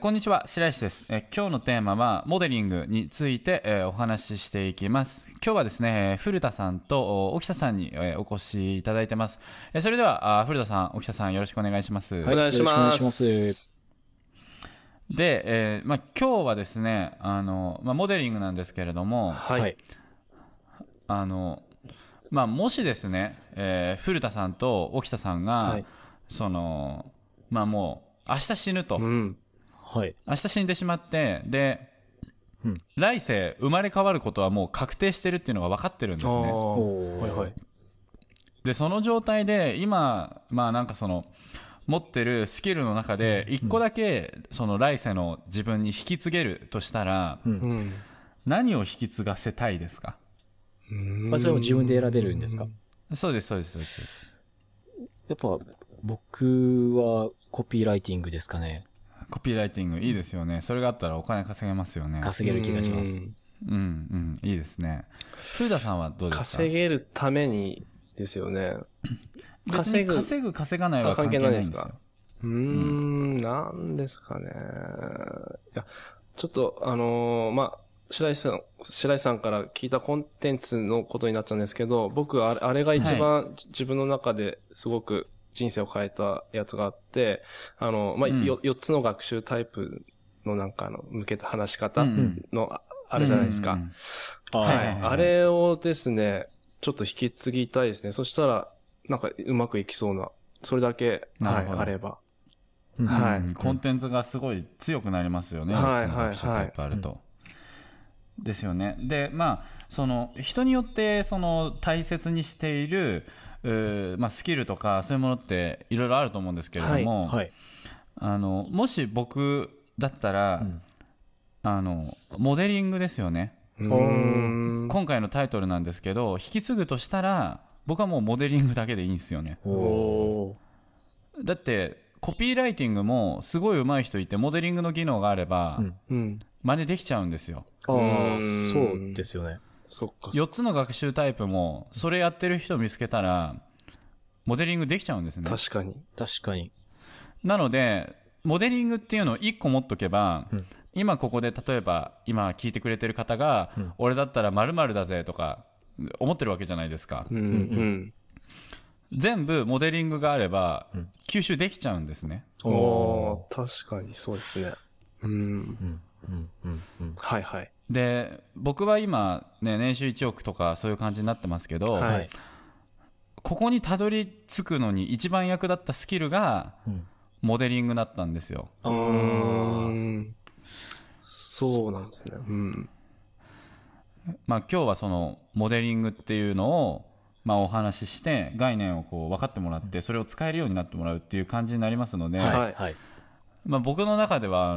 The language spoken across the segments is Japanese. こんにちは、白石です。今日のテーマはモデリングについて、お話ししていきます。今日はですね、古田さんと沖田さんに、お越しいただいてます。それでは古田さん、沖田さんよろしくお願いします。はい、お願いします。で、今日はですね、モデリングなんですけれども、はい、もしですね、古田さんと沖田さんが、はい、もう明日死ぬと。うんはい、明日死んでしまってで、うん、来世生まれ変わることはもう確定してるっていうのが分かってるんですね。はいはい、でその状態で今、持ってるスキルの中で一個だけその来世の自分に引き継げるとしたら、うん、何を引き継がせたいですか？それも自分で選べるんですか？そうですそうですそうです。やっぱ僕はコピーライティングですかね。コピーライティングいいですよね。それがあったらお金稼げますよね。稼げる気がします。うんうんいいですね。古田さんはどうですか？稼げるためにですよね。稼ぐ稼がないは関係ないんですよ。関係ないですか？なんですかね。いやちょっと白石さんから聞いたコンテンツのことになっちゃうんですけど、僕あれが一番自分の中ですごく、はい人生を変えたやつがあって、4つの学習タイプの向けた話し方のあるじゃないですか。あれをですね、ちょっと引き継ぎたいですね。そしたら、うまくいきそうな、それだけ、はい、あれば、うんはいうん。コンテンツがすごい強くなりますよね。4つの学習タイプあると。はいはいはいですよね。で、人によって、大切にしている、スキルとかそういうものっていろいろあると思うんですけれども、はいはい、もし僕だったら、うん、モデリングですよね。今回のタイトルなんですけど、引き継ぐとしたら僕はもうモデリングだけでいいんですよね。だってコピーライティングもすごい上手い人いてモデリングの技能があれば、うん、真似できちゃうんですよ。そうですよね。4つの学習タイプもそれやってる人を見つけたらモデリングできちゃうんですね。確かになのでモデリングっていうのを1個持っとけば、うん、今ここで例えば今聞いてくれてる方が、うん、俺だったら〇〇だぜとか思ってるわけじゃないですか、うんうん、全部モデリングがあれば、うん、吸収できちゃうんですね。確かにそうですね。はいはいで僕は今、ね、年収1億とかそういう感じになってますけど、はい、ここにたどり着くのに一番役立ったスキルがモデリングだったんですよ。そうなんですね、うん今日はそのモデリングっていうのを、お話しして概念をこう分かってもらってそれを使えるようになってもらうっていう感じになりますので、はいはい僕の中では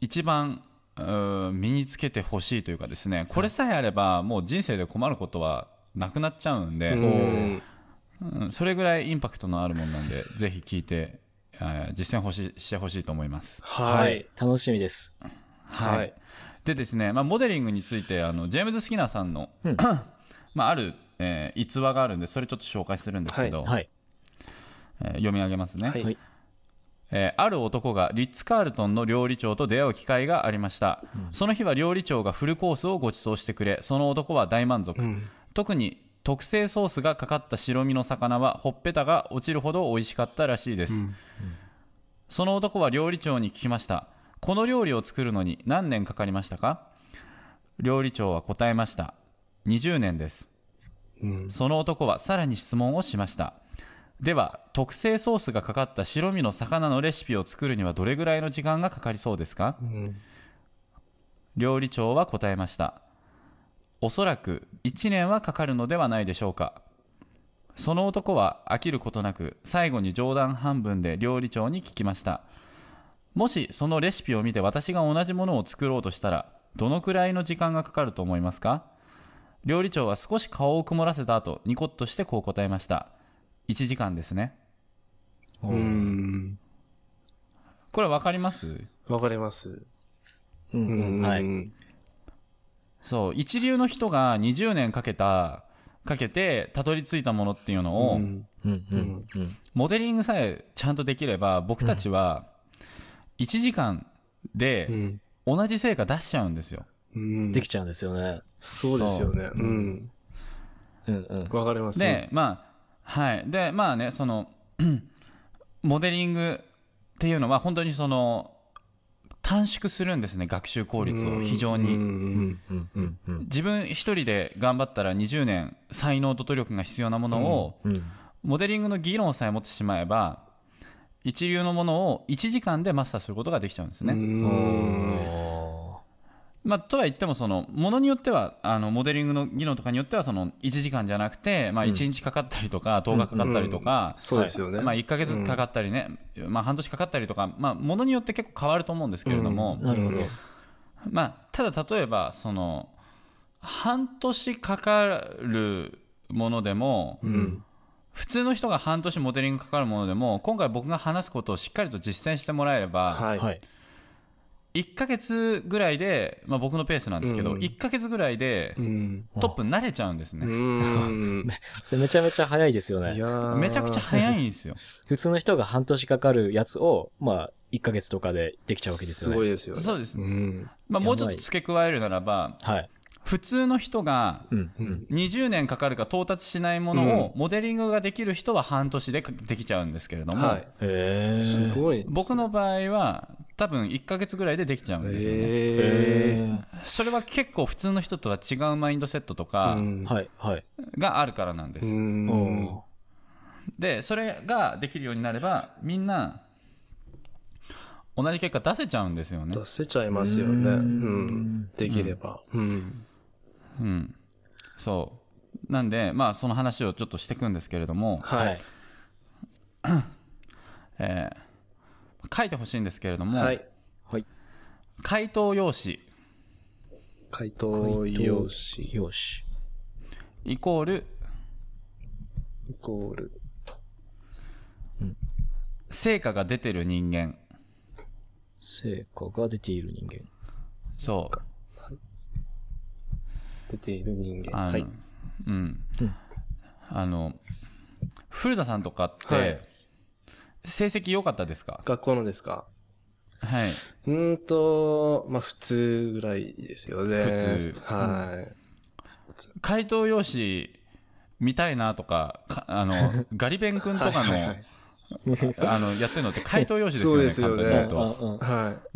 一番身につけてほしいというかですね、これさえあればもう人生で困ることはなくなっちゃうんで、それぐらいインパクトのあるもんなんでぜひ聞いて実践してほしいと思います。はい楽しみです。はいでですね、モデリングについてジェームズ・スキナーさんのある逸話があるんでそれちょっと紹介するんですけど、読み上げますね。はいある男がリッツ・カールトンの料理長と出会う機会がありました、うん、その日は料理長がフルコースをご馳走してくれその男は大満足、うん、特に特製ソースがかかった白身の魚はほっぺたが落ちるほど美味しかったらしいです、うんうん、その男は料理長に聞きました。この料理を作るのに何年かかりましたか？料理長は答えました。20年です、うん、その男はさらに質問をしました。では特製ソースがかかった白身の魚のレシピを作るにはどれぐらいの時間がかかりそうですか？うん、料理長は答えました。おそらく1年はかかるのではないでしょうか。その男は飽きることなく最後に冗談半分で料理長に聞きました。もしそのレシピを見て私が同じものを作ろうとしたらどのくらいの時間がかかると思いますか？料理長は少し顔を曇らせた後ニコッとしてこう答えました。1時間ですね。これ分かります？分かります、はい、そう一流の人が20年かけてたどり着いたものっていうのを、モデリングさえちゃんとできれば僕たちは1時間で、うん、同じ成果出しちゃうんですよ、うん、できちゃうんですよね。そうですよね。うんうんうん、分かりますね。でまあはいでまあねそのモデリングっていうのは本当にその短縮するんですね、学習効率を非常に。自分一人で頑張ったら20年才能と努力が必要なものを、うんうん、モデリングの議論さえ持ってしまえば一流のものを1時間でマスターすることができちゃうんですね。まあ、とは言ってもそのものによってはモデリングの技能とかによってはその1時間じゃなくてまあ1日かかったりとか10日かかったりとかまあ1ヶ月かかったりねまあ半年かかったりとかまあものによって結構変わると思うんですけれども、まあただ例えばその半年かかるものでも普通の人が半年モデリングかかるものでも今回僕が話すことをしっかりと実践してもらえれば1ヶ月ぐらいで、まあ、僕のペースなんですけど、うん、1ヶ月ぐらいでトップに慣れちゃうんですね、うん、めちゃめちゃ早いですよね。いやめちゃくちゃ早いんですよ普通の人が半年かかるやつを、まあ、1ヶ月とかでできちゃうわけですよね。すごいですよね。そうです、うんまあ、もうちょっと付け加えるならば、はい、普通の人が20年かかるか到達しないものを、うん、モデリングができる人は半年でできちゃうんですけれども、はい、すごいですね。僕の場合は多分1ヶ月ぐらいでできちゃうんですよね、それは結構普通の人とは違うマインドセットとかがあるからなんです、うんうん、でそれができるようになればみんな同じ結果出せちゃうんですよね。出せちゃいますよね、うんうん、できれば、うんうんうん、そうなんで、まあ、その話をちょっとしていくんですけれども、はい書いてほしいんですけれども、はいはい、回答用紙イコール、うん、成果が出ている人間そう、はい、出ている人間はいうん、うん、古田さんとかって、はい成績良かったですか？学校のですか？はい。まあ普通ぐらいですよね。普通。はい。回答用紙見たいなとか、ガリベン君とかの、はいはい、やってるのって回答用紙ですよね。そうですよね。はい。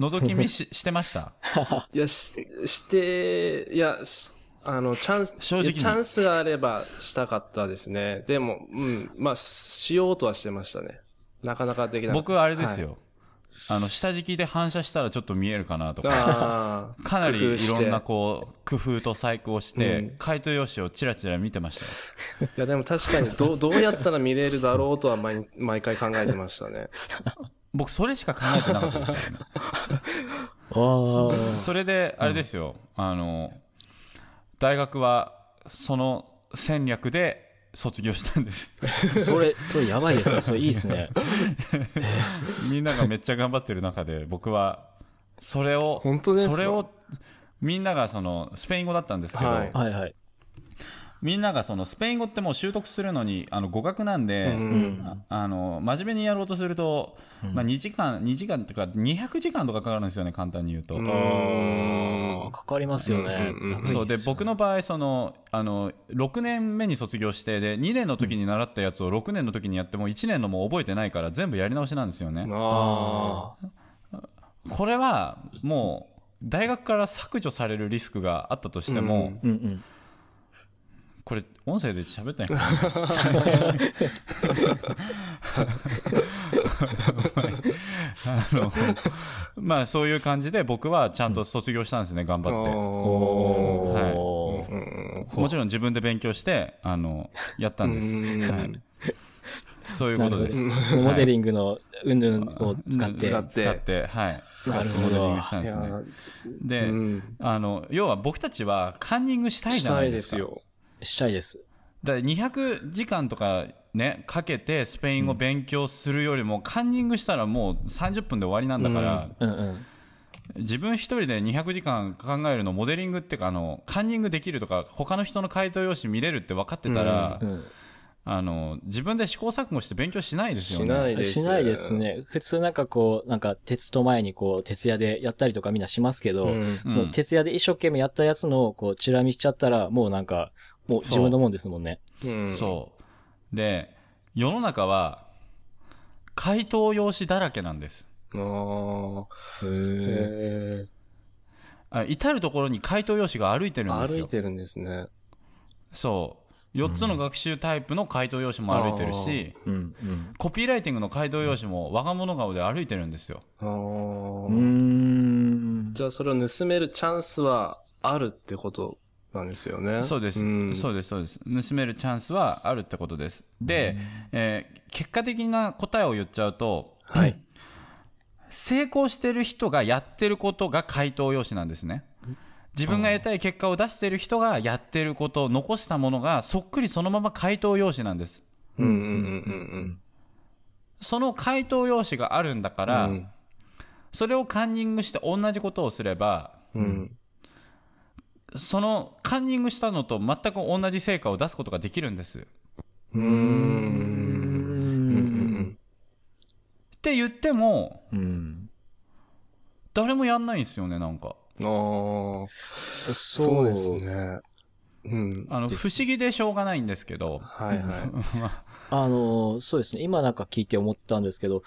覗き見してました？いや、して、いや、チャンスがあればしたかったですね。でも、うん、まあ、しようとはしてましたね。なかなかできなかったです。僕はあれですよ、はい、下敷きで反射したらちょっと見えるかなとかかなりいろんなこう工夫と細工をして、うん、回答用紙をチラチラ見てましたよ。いやでも確かにどうやったら見れるだろうとは毎回考えてましたね僕それしか考えてなかったですよねそれであれですよ、うん、大学はその戦略で卒業したんですそれやばいですね。それいいですねみんながめっちゃ頑張ってる中で僕はそれをみんながそのスペイン語だったんですけど、はいはいはい、みんながそのスペイン語ってもう習得するのに語学なんで、うん、真面目にやろうとすると、うんまあ、2時間とか200時間とかかかるんですよね。簡単に言うとかかりますよね、うんうんうん、そうで僕の場合その6年目に卒業してで2年の時に習ったやつを6年の時にやっても1年のも覚えてないから全部やり直しなんですよね。あこれはもう大学から削除されるリスクがあったとしても、うんうんうん、これ音声で喋ったんやまあそういう感じで僕はちゃんと卒業したんですね、うん、頑張って、はい、もちろん自分で勉強してやったんです、はい、そういうことです。モデリングの云々を使ってはいなるほど。で、要は僕たちはカンニングしたいじゃないですか。したいですだから200時間とかねかけてスペイン語勉強するよりも、うん、カンニングしたらもう30分で終わりなんだから、うんうんうん、自分一人で200時間考えるのモデリングっていうかカンニングできるとか他の人の回答用紙見れるって分かってたら、うんうん、自分で試行錯誤して勉強しないですよね。しないですね。普通なんかこう、なんか鉄と前にこう、徹夜でやったりとかみんなしますけど、うん、その徹夜で一生懸命やったやつのこう、チラ見しちゃったら、もうなんか、もう自分のもんですもんね。うん、そう。で、世の中は、回答用紙だらけなんです。あー。へー。至るところに回答用紙が歩いてるんですよ。歩いてるんですね。そう。4つの学習タイプの回答用紙も歩いてるし、うんうん、コピーライティングの回答用紙も我が物顔で歩いてるんですよ。あー、じゃあそれを盗めるチャンスはあるってことなんですよね。そうです、うん、そうですそうです。盗めるチャンスはあるってことです。で、結果的な答えを言っちゃうと、はい、成功してる人がやってることが回答用紙なんですね。自分が得たい結果を出している人がやってることを残したものがそっくりそのまま回答用紙なんです。うんうんうんうん。その回答用紙があるんだから、うん、それをカンニングして同じことをすれば、うん、そのカンニングしたのと全く同じ成果を出すことができるんです。って言っても、うん、誰もやんないんですよね、なんか。ああ、そうですね。うん、不思議でしょうがないんですけど。はいはい。そうですね。今なんか聞いて思ったんですけど、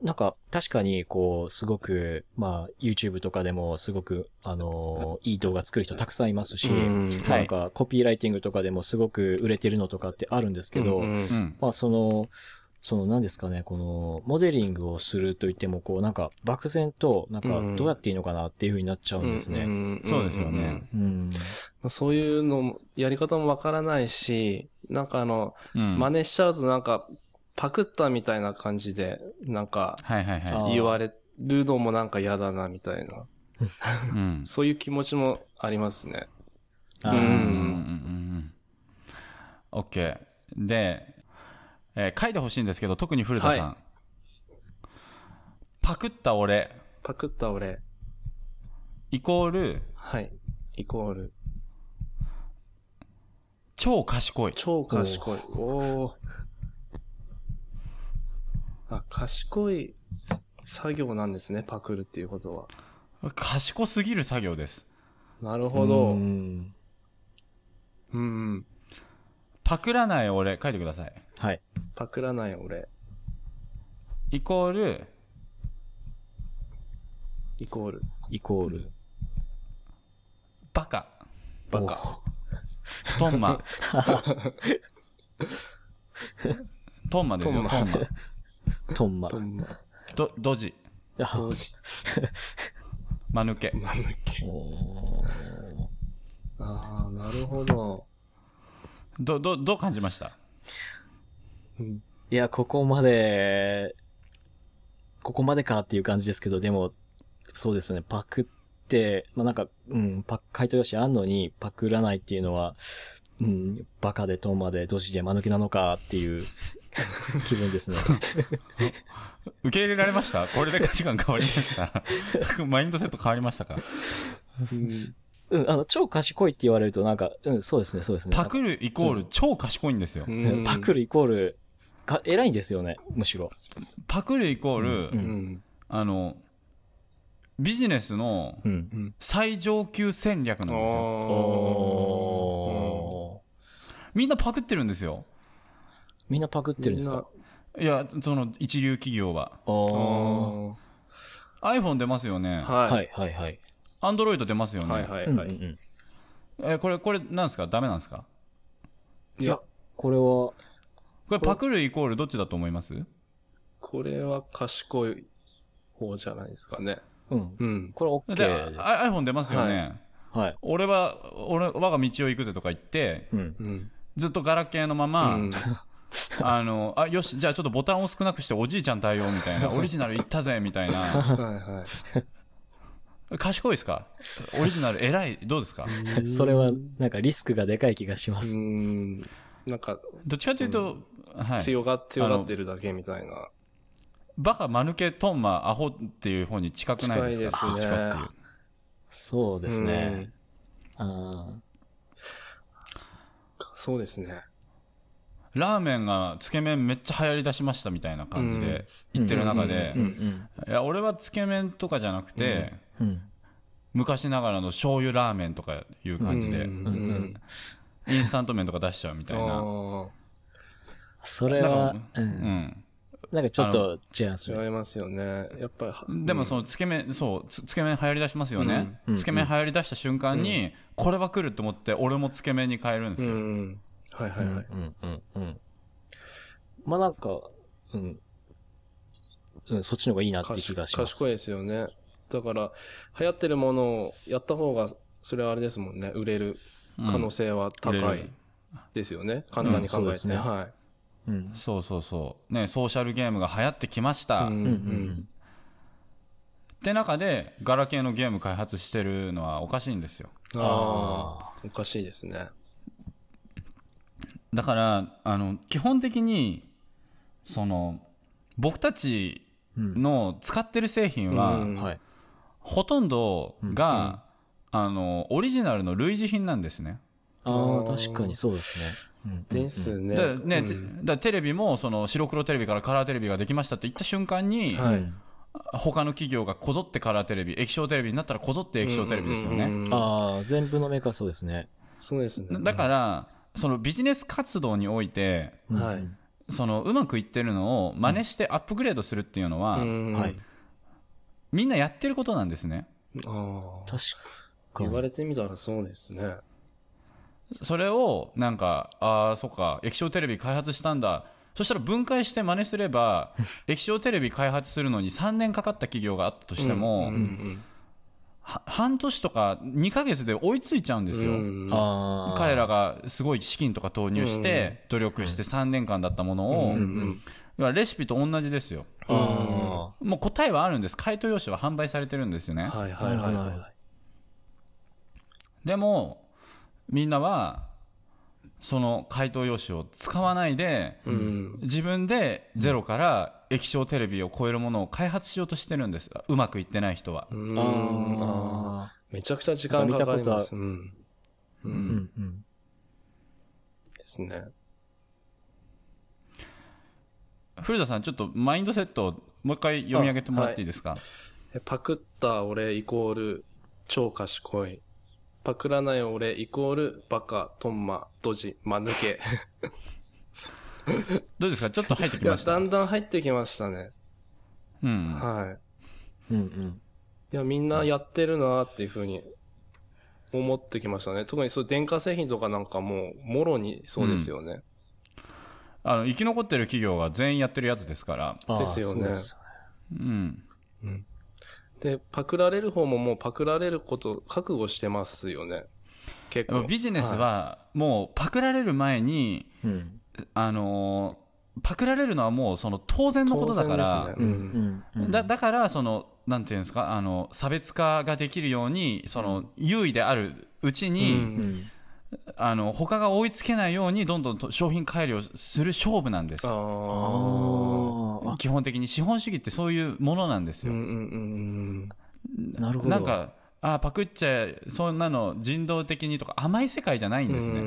なんか確かにこう、すごく、まあ、YouTube とかでもすごく、いい動画作る人たくさんいますし、なんかコピーライティングとかでもすごく売れてるのとかってあるんですけど、まあその何ですかね、このモデリングをするといってもこうなんか漠然となんかどうやっていいのかなっていう風になっちゃうんですね。そうですよね。うん、そういうのやり方もわからないし、なんか真似しちゃうとなんかパクったみたいな感じでなんか言われるのもなんか嫌だなみたいな、うん、そういう気持ちもありますね。OK で。書いてほしいんですけど、特に古田さん、はい、パクった俺イコール、はい、イコール超賢い。おあ、賢い作業なんですね、パクるっていうことは。賢すぎる作業です。なるほど。うん。パクらない俺、書いてください。はい。パクらない俺。イコール。バカ。トンマですよ。ドジ。間抜け。ああ、なるほど。どう感じました？いや、ここまでかっていう感じですけど、でも、そうですね、パクって、まあ、なんか、うん、回答用紙あんのに、パクらないっていうのは、うん、バカで、トンマで、ドジで、間抜けなのかっていう気分ですね。受け入れられました？これで価値観変わりました？マインドセット変わりましたか？うん、超賢いって言われるとなんか、うん、そうですね。パクるイコール超賢いんですよ。うん、パクるイコール、偉いんですよね、むしろ。パクるイコール、うん、ビジネスの最上級戦略なんですよ。みんなパクってるんですよ。みんなパクってるんですか？いや、その一流企業は。iPhone 出ますよね。はい。アンドロイド出ますよね。はい。これなんですか？ダメなんですか？いや、これパクるイコールどっちだと思います？これは賢い方じゃないですかね。うん。これ OK です。iPhone 出ますよね。はい。俺、我が道を行くぜとか言って、ずっとガラケーのまま、よし、じゃあちょっとボタンを少なくしておじいちゃん対応みたいな、オリジナル行ったぜみたいな。はい。賢いですか？オリジナル偉い？どうですか？それはなんかリスクがでかい気がします。なんかどっちかというと、はい、強がってるだけみたいな。バカ、間抜け、トンマ、アホっていう方に近くないですか？近いですね。そうですね。そうですね。ラーメンがつけ麺めっちゃ流行りだしましたみたいな感じで言ってる中で、いや俺はつけ麺とかじゃなくて、昔ながらの醤油ラーメンとかいう感じでインスタント麺とか出しちゃうみたいな。それはなんかちょっと違いますよね。違いますよね。やっぱり。でもそのつけ麺、そう、つけ麺流行り出しますよね。つけ麺流行り出した瞬間に、これは来ると思って、俺もつけ麺に変えるんですよ。うん、はいはいはい。うんうんうん。まあなんか、うん、うん、そっちの方がいいなって気がします。賢いですよね。だから流行ってるものをやった方が、それはあれですもんね。売れる可能性は高いですよね。簡単に考えてね。うん、そうですね。はい。うん、そうそうそう、ね、ソーシャルゲームが流行ってきました、うんうん、って中でガラケーのゲーム開発してるのはおかしいんですよ。ああ、おかしいですね。だから基本的にその僕たちの使ってる製品は、うんうん、ほとんどが、うんうん、オリジナルの類似品なんですね。ああ、確かにそうですね。ですね。だね、うん、だテレビもその白黒テレビからカラーテレビができましたって言った瞬間に、はい、他の企業がこぞってカラーテレビ、液晶テレビになったらこぞって液晶テレビですよね。ああ、全部のメーカーそうですね。そうですね。だからそのビジネス活動において、はい、そのうまくいってるのを真似してアップグレードするっていうのは、はい、みんなやってることなんですね。ああ、確かに。言われてみたらそうですね。それをなんか、ああ、そっか、液晶テレビ開発したんだ、そしたら分解して真似すれば液晶テレビ開発するのに3年かかった企業があったとしても、うんうんうん、半年とか2ヶ月で追いついちゃうんですよ、うんうん、あ、彼らがすごい資金とか投入して努力して3年間だったものを、うんうんうん、レシピと同じですよ、うん、もう答えはあるんです。回答用紙は販売されてるんですよね。はいはいはいはい、でもみんなはその回答用紙を使わないで、うん、自分でゼロから液晶テレビを超えるものを開発しようとしてるんです。うまくいってない人は。あ、めちゃくちゃ時間かかります。うんうんうんうん、ですね。古田さん、ちょっとマインドセットをもう一回読み上げてもらっていいですか。はい、パクった俺イコール超賢い。パクらない俺イコールバカ、トンマ、ドジ、間抜け。どうですか、ちょっと入ってきました。だんだん入ってきましたね。うん。はい。うんうん。いや、みんなやってるなーっていう風に思ってきましたね。特にそういう電化製品とかなんかもうもろにそうですよね、うん。生き残ってる企業が全員やってるやつですから。ですよね。そうですよね。うん。うん。でパクられる方ももうパクられること覚悟してますよね。結構ビジネスはもうパクられる前に、はい、パクられるのはもうその当然のことだから、ね、うんうん、だからそのなんていうんですか、差別化ができるようにその優位であるうちに、うんうん、他が追いつけないようにどんどん商品改良する勝負なんです。ああ、基本的に資本主義ってそういうものなんですよ、うんうんうん、なるほど。なんか、あ、パクっちゃそんなの人道的にとか甘い世界じゃないんですね、うんう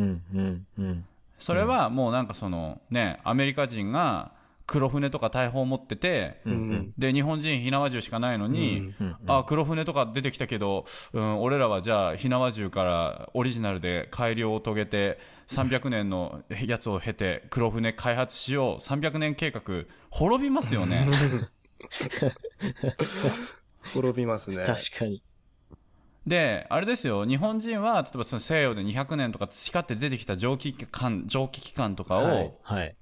んうんうん、それはもうなんかそのね、アメリカ人が黒船とか大砲持ってて、うんうん、で日本人火縄銃しかないのに、うんうんうん、あ、黒船とか出てきたけど、うん、俺らはじゃあ火縄銃からオリジナルで改良を遂げて300年のやつを経て黒船開発しよう、300年計画滅びますよね。滅びますね。確かに。であれですよ、日本人は例えばその西洋で200年とか培って出てきた蒸気機関とかを、はいはい、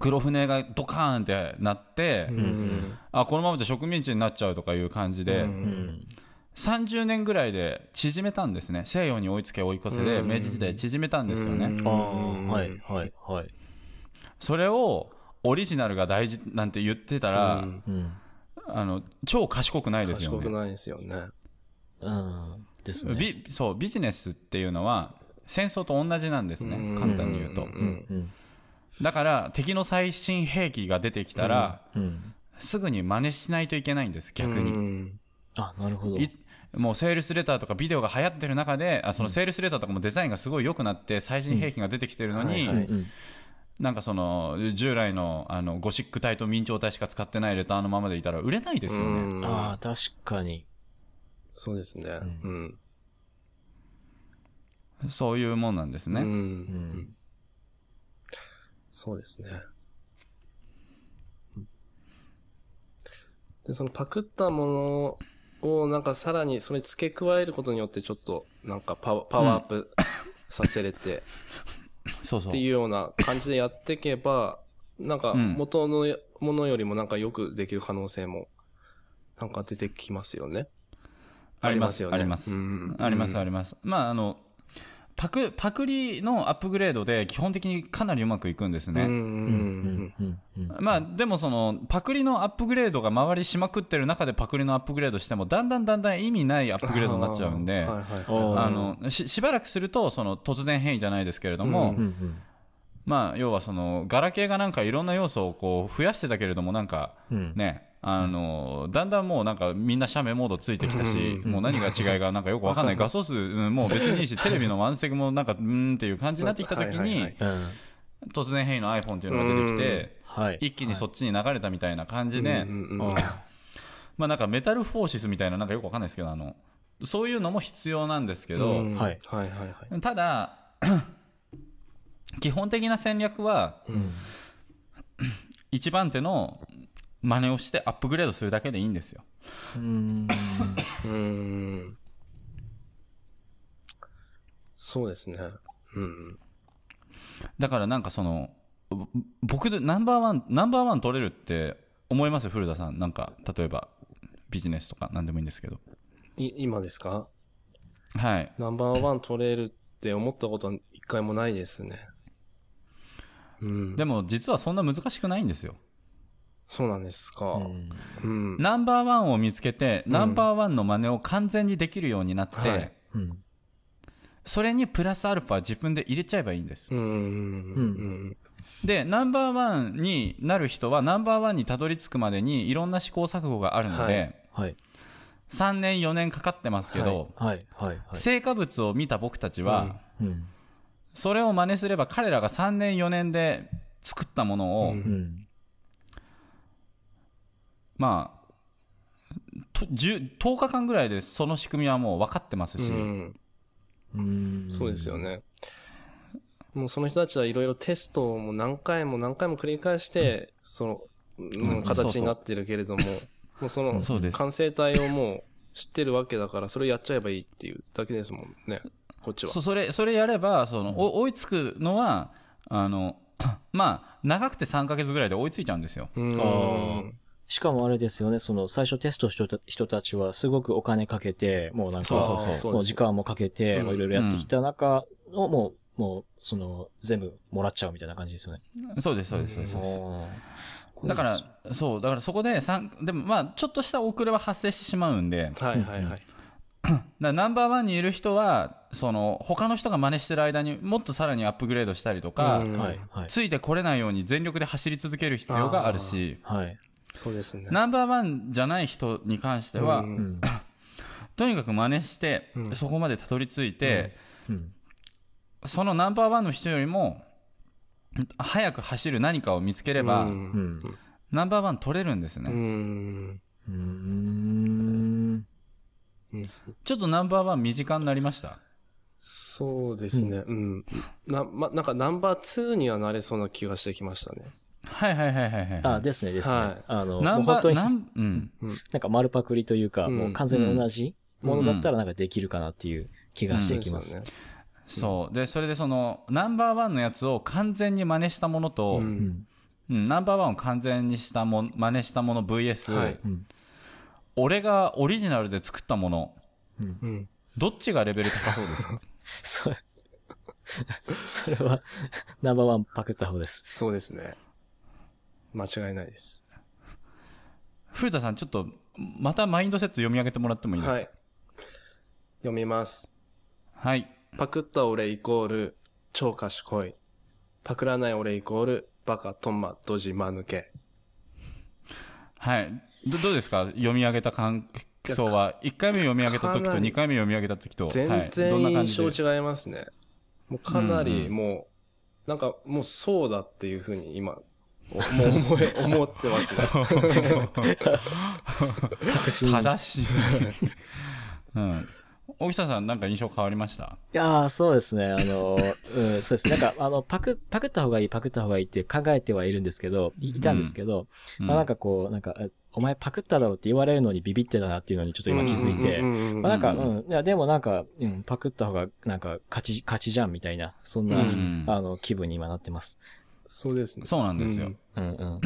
黒船がドカーンってなって、うんうん、あ、このままじゃ植民地になっちゃうとかいう感じで、うんうん、30年ぐらいで縮めたんですね。西洋に追いつけ追い越せで明治時代縮めたんですよね、うんうん、あ、はいはいはい。それをオリジナルが大事なんて言ってたら、うんうん、超賢くないですよね。賢くないですよね、うん、ですね。そう、ビジネスっていうのは戦争と同じなんですね、うんうん、簡単に言うと、うんうんうん、だから敵の最新兵器が出てきたら、うんうん、すぐに真似しないといけないんです、逆に、うん、あ、なるほど。もうセールスレターとかビデオが流行ってる中で、あ、そのセールスレターとかもデザインがすごい良くなって最新兵器が出てきてるのに、うんはいはい、なんかその従来 のゴシック体と明朝体しか使ってないレターのままでいたら売れないですよね。うん、ああ、確かに。そうですね、うん。うん。そういうもんなんですね。うん。うん、そうですね。で、そのパクったものをなんかさらにそれ付け加えることによってちょっとなんかパワーアップさせれて、うん、そうそうっていうような感じでやっていけばなんか元のものよりもなんかよくできる可能性もなんか出てきますよね。ありますよね。あります、うん、ありますあります。まあパクリのアップグレードで基本的にかなりうまくいくんですね。まあでもそのパクリのアップグレードが回りしまくってる中でパクリのアップグレードしてもだんだん意味ないアップグレードになっちゃうんで、しばらくするとその突然変異じゃないですけれども、まあ要はそのガラケーがなんかいろんな要素をこう増やしてたけれどもなんかね、だんだんもうなんかみんな写メモードついてきたし、もう何が違いがなんかよくわかんない、画素数もう別にいいし、テレビのワンセグもなんかっていう感じになってきたときに突然変異の iPhone っていうのが出てきて一気にそっちに流れたみたいな感じで、まあなんかメタルフォーシスみたいななんかよくわかんないですけど、そういうのも必要なんですけど、ただ基本的な戦略は一番手の真似をしてアップグレードするだけでいいんですよ。そうですね、うん、だからなんかその僕でナンバーワン取れるって思いますよ古田さん。なんか例えばビジネスとか何でもいいんですけど。今ですか？はい、ナンバーワン取れるって思ったことは一回もないですね。うん、でも実はそんな難しくないんですよ。そうなんですか、うんうん、ナンバーワンを見つけて、うん、ナンバーワンの真似を完全にできるようになって、はい、うん、それにプラスアルファ自分で入れちゃえばいいんです、うんうん、でナンバーワンになる人はナンバーワンにたどり着くまでにいろんな試行錯誤があるので、はいはい、3年4年かかってますけど、はいはいはいはい、成果物を見た僕たちは、うんうん、それを真似すれば彼らが3年4年で作ったものを、うん、まあ、10日間ぐらいでその仕組みはもう分かってますし、うん、そうですよね。もうその人たちはいろいろテストをもう何回も繰り返してその形になってるけれども、もうその完成体をもう知ってるわけだからそれやっちゃえばいいっていうだけですもんね、こっちは。それやればその、うん、追いつくのはまあ長くて3ヶ月ぐらいで追いついちゃうんですよ。しかもあれですよね、その最初テストした人たちはすごくお金かけて、もうなんか、もう時間もかけて、もういろいろやってきた中をもうその全部もらっちゃうみたいな感じですよね。そうですそうですそうです。だからそこででもまあちょっとした遅れは発生してしまうんで。はいはいはい。だナンバーワンにいる人はその他の人が真似してる間にもっとさらにアップグレードしたりとか、ついてこれないように全力で走り続ける必要があるし。はい。そうですね、ナンバーワンじゃない人に関しては、うん、とにかく真似して、うん、そこまでたどり着いて、うんうん、そのナンバーワンの人よりも早く走る何かを見つければ、うん、ナンバーワン取れるんですね。ちょっとナンバーワン身近になりました。そうですね、うんうん、なんかナンバー2にはなれそうな気がしてきましたね。はいはいはいはい。あ、ですねですね。はい、本当に、うん、なんか丸パクリというか、うん、もう完全に同じものだったらなんかできるかなっていう気がしてきます。うんうんうん、そう。で、それでその、ナンバーワンのやつを完全に真似したものと、うんうん、ナンバーワンを完全にした真似したもの VS、はい、俺がオリジナルで作ったもの、うん、どっちがレベル高そうですか？それは、ナンバーワンパクった方です。そうですね。間違いないです。古田さん、ちょっとまたマインドセット読み上げてもらってもいいですか？はい、読みます。はい。パクった俺イコール超賢い、パクらない俺イコールバカトンマドジマヌケ。はい。どうですか？読み上げた感想は1回目読み上げた時と2回目読み上げた時と全然印象違いますね。もうかなりもう、なんかもうそうだっていうふうに今思ってますね正しい、うん、大下さんなんか印象変わりました？いやそうですねうん、そうですね、なんかパクった方がいいって考えてはいるんですけどいたんですけど、うんまあ、なんかこうなんかお前パクっただろうって言われるのにビビってたなっていうのにちょっと今気づいて、まあなんか、うん、いやでもなんか、うん、パクった方がなんか勝ちじゃんみたいなそんな、うんうん、気分に今なってます。そうですね。そうなんですよ。うんうん、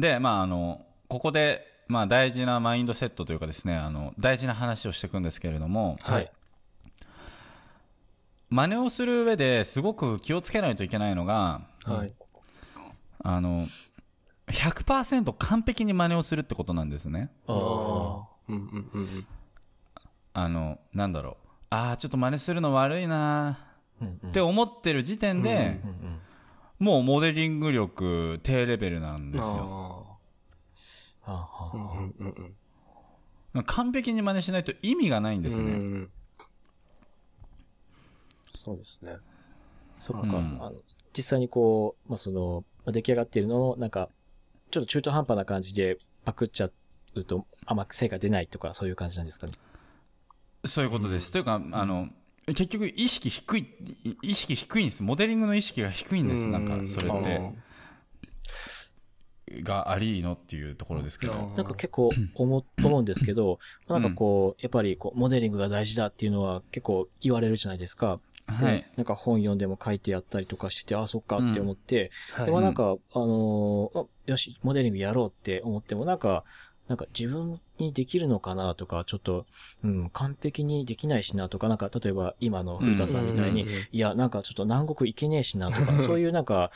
でまあここでまあ大事なマインドセットというかですね大事な話をしていくんですけれども、はい。真似をする上ですごく気をつけないといけないのが、はい。100% 完璧に真似をするってことなんですね。あなんだろう、ちょっと真似するの悪いなって思ってる時点で、うんうんうん、もうモデリング力低レベルなんですよ。完璧に真似しないと意味がないんですね。うん、そうですね。そっか、うん、実際にこう、まあ、その出来上がっているのをなんかちょっと中途半端な感じでパクっちゃうとあんま成果出ないとかそういう感じなんですかね。そういうことです、うん、というか結局意識低いんです。モデリングの意識が低いんです。なんかそれってがありのっていうところですけど、なんか結構思うんですけどなんかこうやっぱりこうモデリングが大事だっていうのは結構言われるじゃないですか。はい、なんか本読んでも書いてやったりとかしてて、そっかって思って、うんはい、でもなんか、よし、モデリングやろうって思っても、なんか自分にできるのかなとか、ちょっと、うん、完璧にできないしなとか、なんか例えば今の古田さんみたいに、うんうんうんうん、いや、なんかちょっと南国行けねえしなとか、そういうなんか、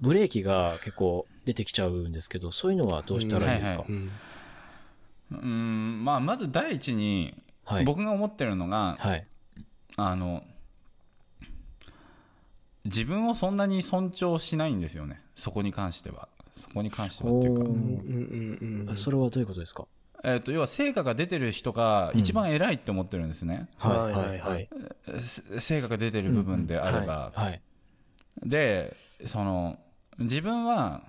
ブレーキが結構出てきちゃうんですけど、そういうのはどうしたらいいですか？まあ、まず第一に、はい、僕が思ってるのが、はい、自分をそんなに尊重しないんですよね。そこに関してはっていうか、うんうん、それはどういうことですか？要は成果が出てる人が一番偉いって思ってるんですね、うん、はいはいはい、成果が出てる部分であれば、うんはいはい、で自分は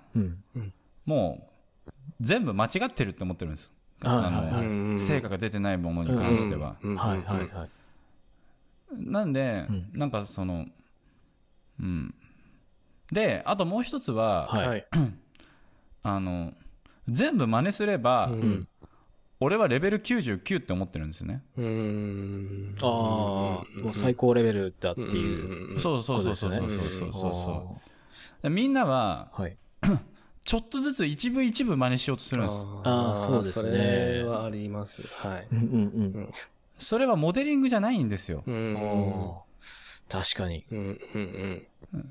もう全部間違ってるって思ってるんです、成果が出てないものに関しては、うんうんはいはいはい、なんで、うん、なんかうん、であともう一つは、はい、全部真似すれば、うん、俺はレベル99って思ってるんですね。もう最高レベルだっていう、そうみんなは、はい、ちょっとずつ一部一部真似しようとするんです。そうですね、それはあります、はいうんうん、それはモデリングじゃないんですよ。確かに、うんうんうん、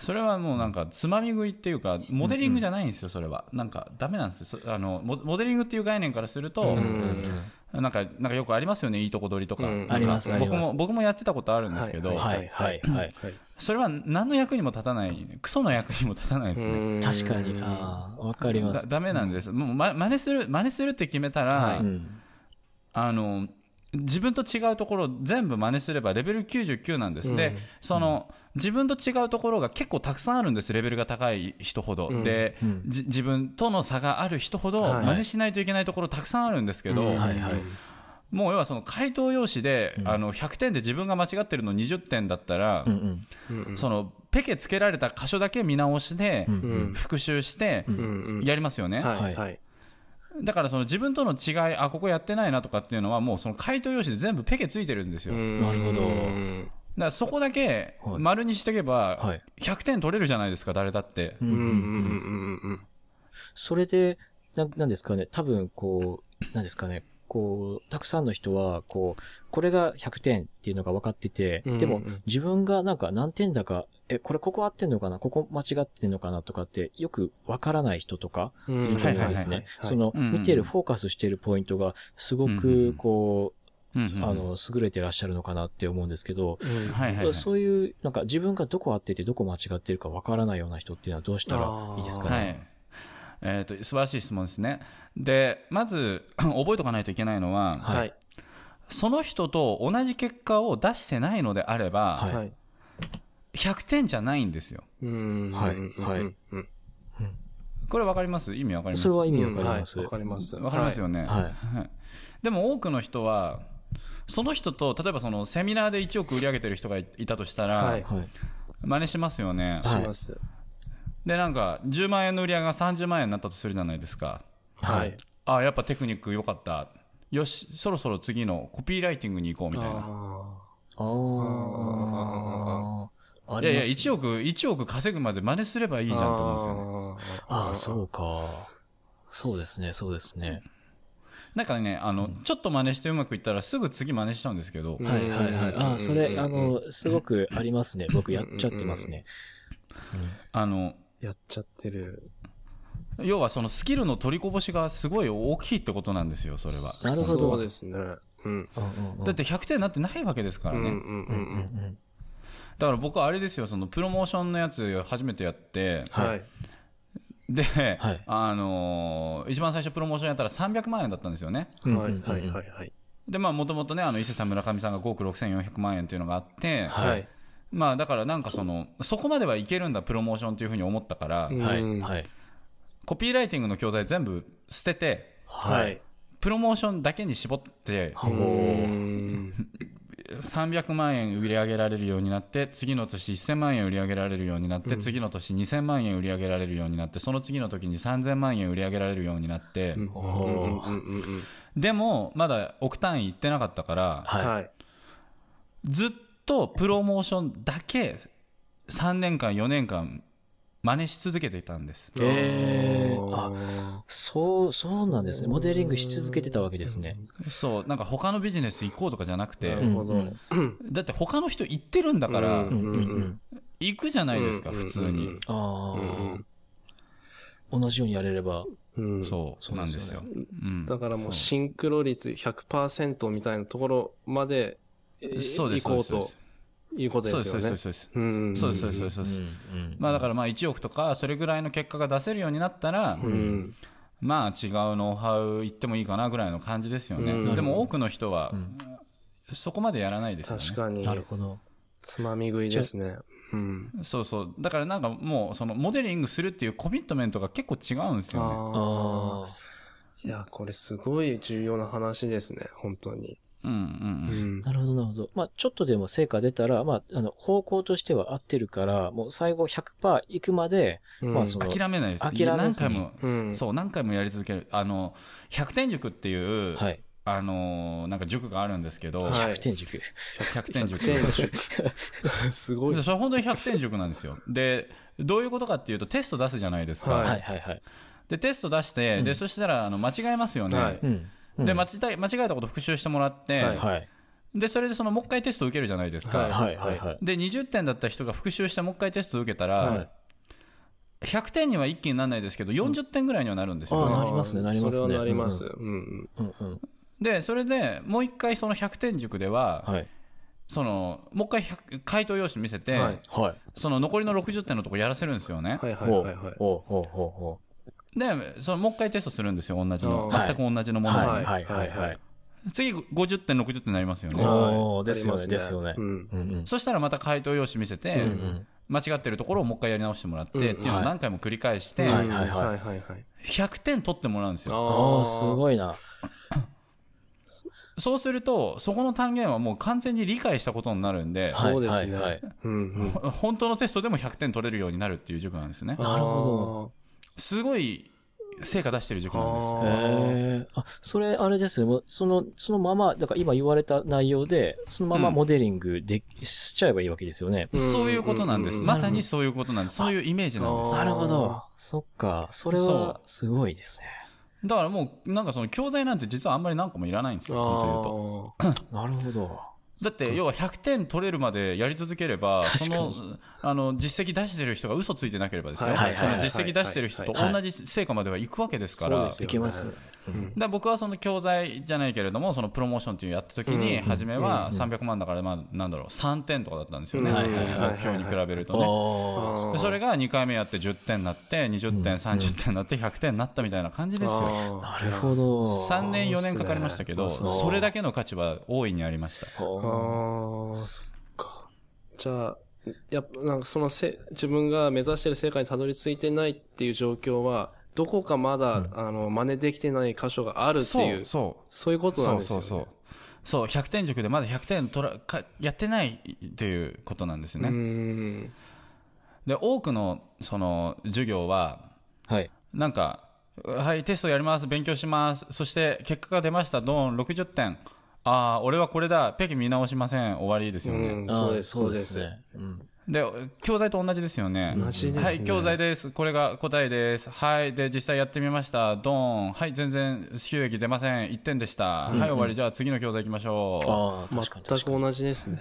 それはもうなんかつまみ食いっていうかモデリングじゃないんですよ。それはなんかダメなんですよ。モデリングっていう概念からすると、うん、なんかよくありますよね、いいとこ取りとか、うん、僕もやってたことあるんですけど、はいはいはいはい、それは何の役にも立たない、クソの役にも立たないですね。確かに、わかります。ダメなんです、うん、もう真似するって決めたら、はい、自分と違うところを全部真似すればレベル99なんです、うん、で自分と違うところが結構たくさんあるんです。レベルが高い人ほど、うん、で、うん、自分との差がある人ほど真似しないといけないところたくさんあるんですけど、はいはいはい、もう要は回答用紙で、うん、100点で自分が間違ってるの20点だったら、うんうん、ペケつけられた箇所だけ見直して、うん、復習して、うん、やりますよね、うん、はい、はい、だから自分との違い、ここやってないなとかっていうのはもう回答用紙で全部ペケついてるんですよ。なるほど。だからそこだけ丸にしていけば100点取れるじゃないですか、誰だって、うんうんうん、それでなんですかね、多分こうなんですかね、こうたくさんの人はこれが100点っていうのが分かってて、でも自分がなんか何点だか、ここ合ってんのかな、ここ間違ってんのかなとかってよくわからない人とかいると思うんですね。見てるフォーカスしてるポイントがすごく優れてらっしゃるのかなって思うんですけど、うんはいはいはい、そういうなんか自分がどこ合っててどこ間違ってるかわからないような人っていうのはどうしたらいいですかね。はい、素晴らしい質問ですね。でまず覚えとかないといけないのは、はい、その人と同じ結果を出してないのであれば、はい、100点じゃないんですよ。はいはい。これ分かります？意味分かります？それは意味分かります。分かります。分かりますよね。はいはい、でも多くの人はその人と例えばそのセミナーで1億売り上げてる人がいたとしたら、はいはい、真似しますよね。します。でなんか10万円の売り上げが30万円になったとするじゃないですか。はい。ああやっぱテクニック良かった。よしそろそろ次のコピーライティングに行こうみたいな。いやいや1億稼ぐまで真似すればいいじゃんと思うんですよね。ああそうか。そうですねそうですね。なんかねうん、ちょっと真似してうまくいったらすぐ次真似しちゃうんですけど。はいはいはい。ああそれすごくありますね。僕やっちゃってますね。やっちゃってる。要はそのスキルの取りこぼしがすごい大きいってことなんですよ。それは。なるほど。そうですね。うん。だって100点なんてないわけですからね。うんうんうんうん。だから僕はあれですよ、そのプロモーションのやつ初めてやって、はい、で、はい、一番最初プロモーションやったら300万円だったんですよね。はいはいはいはい。でまあ元々ね伊勢さん村上さんが5億6400万円っていうのがあって、はい、まあだからなんかそこまではいけるんだプロモーションというふうに思ったから、はいはい、コピーライティングの教材全部捨てて、はい、プロモーションだけに絞って。300万円売り上げられるようになって次の年1000万円売り上げられるようになって、うん、次の年2000万円売り上げられるようになってその次の時に3000万円売り上げられるようになって、うんおうん、でもまだ億単位いってなかったから、はい、ずっとプロモーションだけ3年間4年間真似し続けていたんです。あ、そうなんですね。モデリングし続けてたわけですね。そう、なんか他のビジネス行こうとかじゃなくて、だって他の人行ってるんだから、行くじゃないですか、普通に。同じようにやれれば、そうなんですよ。だからもうシンクロ率 100% みたいなところまで行こうと。いうことですよね。そうです。まあだからまあ1億とかそれぐらいの結果が出せるようになったら、うん、まあ違うノウハウ行ってもいいかなぐらいの感じですよね。うん、でも多くの人は、うん、そこまでやらないですよね。確かに。なるほど。つまみ食いですね。うん。そうそう。だからなんかもうそのモデリングするっていうコミットメントが結構違うんですよね。いやこれすごい重要な話ですね。本当に。うんうんうん、なるほどなるほど。まあちょっとでも成果出たら、まあ方向としては合ってるから、もう最後 100% 行くまで、うん、まあ諦めないです。諦めない。何回も、うん、そう何回もやり続ける。100点塾っていう、はい、なんか塾があるんですけど、100点塾。100点塾。すごい。それ本当に100点塾なんですよ。でどういうことかっていうとテスト出すじゃないですか。はいはいはい。でテスト出して、うん、でそしたら間違えますよね。はい。うんで間違えたことを復習してもらって、はい、でそれでもう一回テストを受けるじゃないですか、はいはいはい、で20点だった人が復習してもう一回テストを受けたら、はい、100点には一気にならないですけど40点ぐらいにはなるんですよ、ねうん、あなりますねなりますねそれはなります、うんうんうんうん、でそれでもう一回その100点塾では、はい、もう一回回答用紙見せて、はい、残りの60点のところやらせるんですよねはいはいはいはいおでもう一回テストするんですよ同じの全く同じのものを、はいはいはいはい、次50点60点になりますよね、はい、ですよね、うんうん、そしたらまた回答用紙見せて、うんうん、間違ってるところをもう一回やり直してもらって、うん、っていうのを何回も繰り返して、はいはいはい、100点取ってもらうんですよああすごいなそうするとそこの単元はもう完全に理解したことになるんでそうですね、はいはいうんうん、本当のテストでも100点取れるようになるっていう塾なんですねなるほどすごい成果出してる塾なんです。あ、それあれですよ、ね。そのままだから今言われた内容でそのままモデリングで、うん、しちゃえばいいわけですよね。そういうことなんです。まさにそういうことなんです。そういうイメージなんです。なるほど。そっか。それはすごいですね。だからもうなんか教材なんて実はあんまり何個もいらないんですよ。本当言うと。なるほど。だって要は100点取れるまでやり続ければ実績出してる人が嘘ついてなければですよ、はいはいはいはい、その実績出してる人と同じ成果までは行くわけですから、そうですよね、行けます、うん、だ僕は教材じゃないけれどもプロモーションっていうやった時に初めは300万だからまあなんだろう3点とかだったんですよね、うんうんはいはい、目標に比べるとねそれが2回目やって10点になって20点30点になって100点になったみたいな感じですよなるほど3年4年かかりましたけどそれだけの価値は大いにありましたああそっかじゃあやっぱなんかその自分が目指してる成果にたどり着いてないっていう状況はどこかまだ、うん、真似できてない箇所があるっていうそういうことなんですよね。そう100点塾でまだ100点やってないっていうことなんですよね。うーんで多くのその授業は、はい、なんかはいテストやります勉強しますそして結果が出ましたドン60点ああ俺はこれだペキ見直しません終わりですよね。うんそうですそうです、うん、で教材と同じですよね。同じですね。はい教材ですこれが答えですはいで実際やってみましたドンはい全然収益出ません1点でした、うん、はい終わりじゃあ次の教材行きましょう。ああ全く同じですね。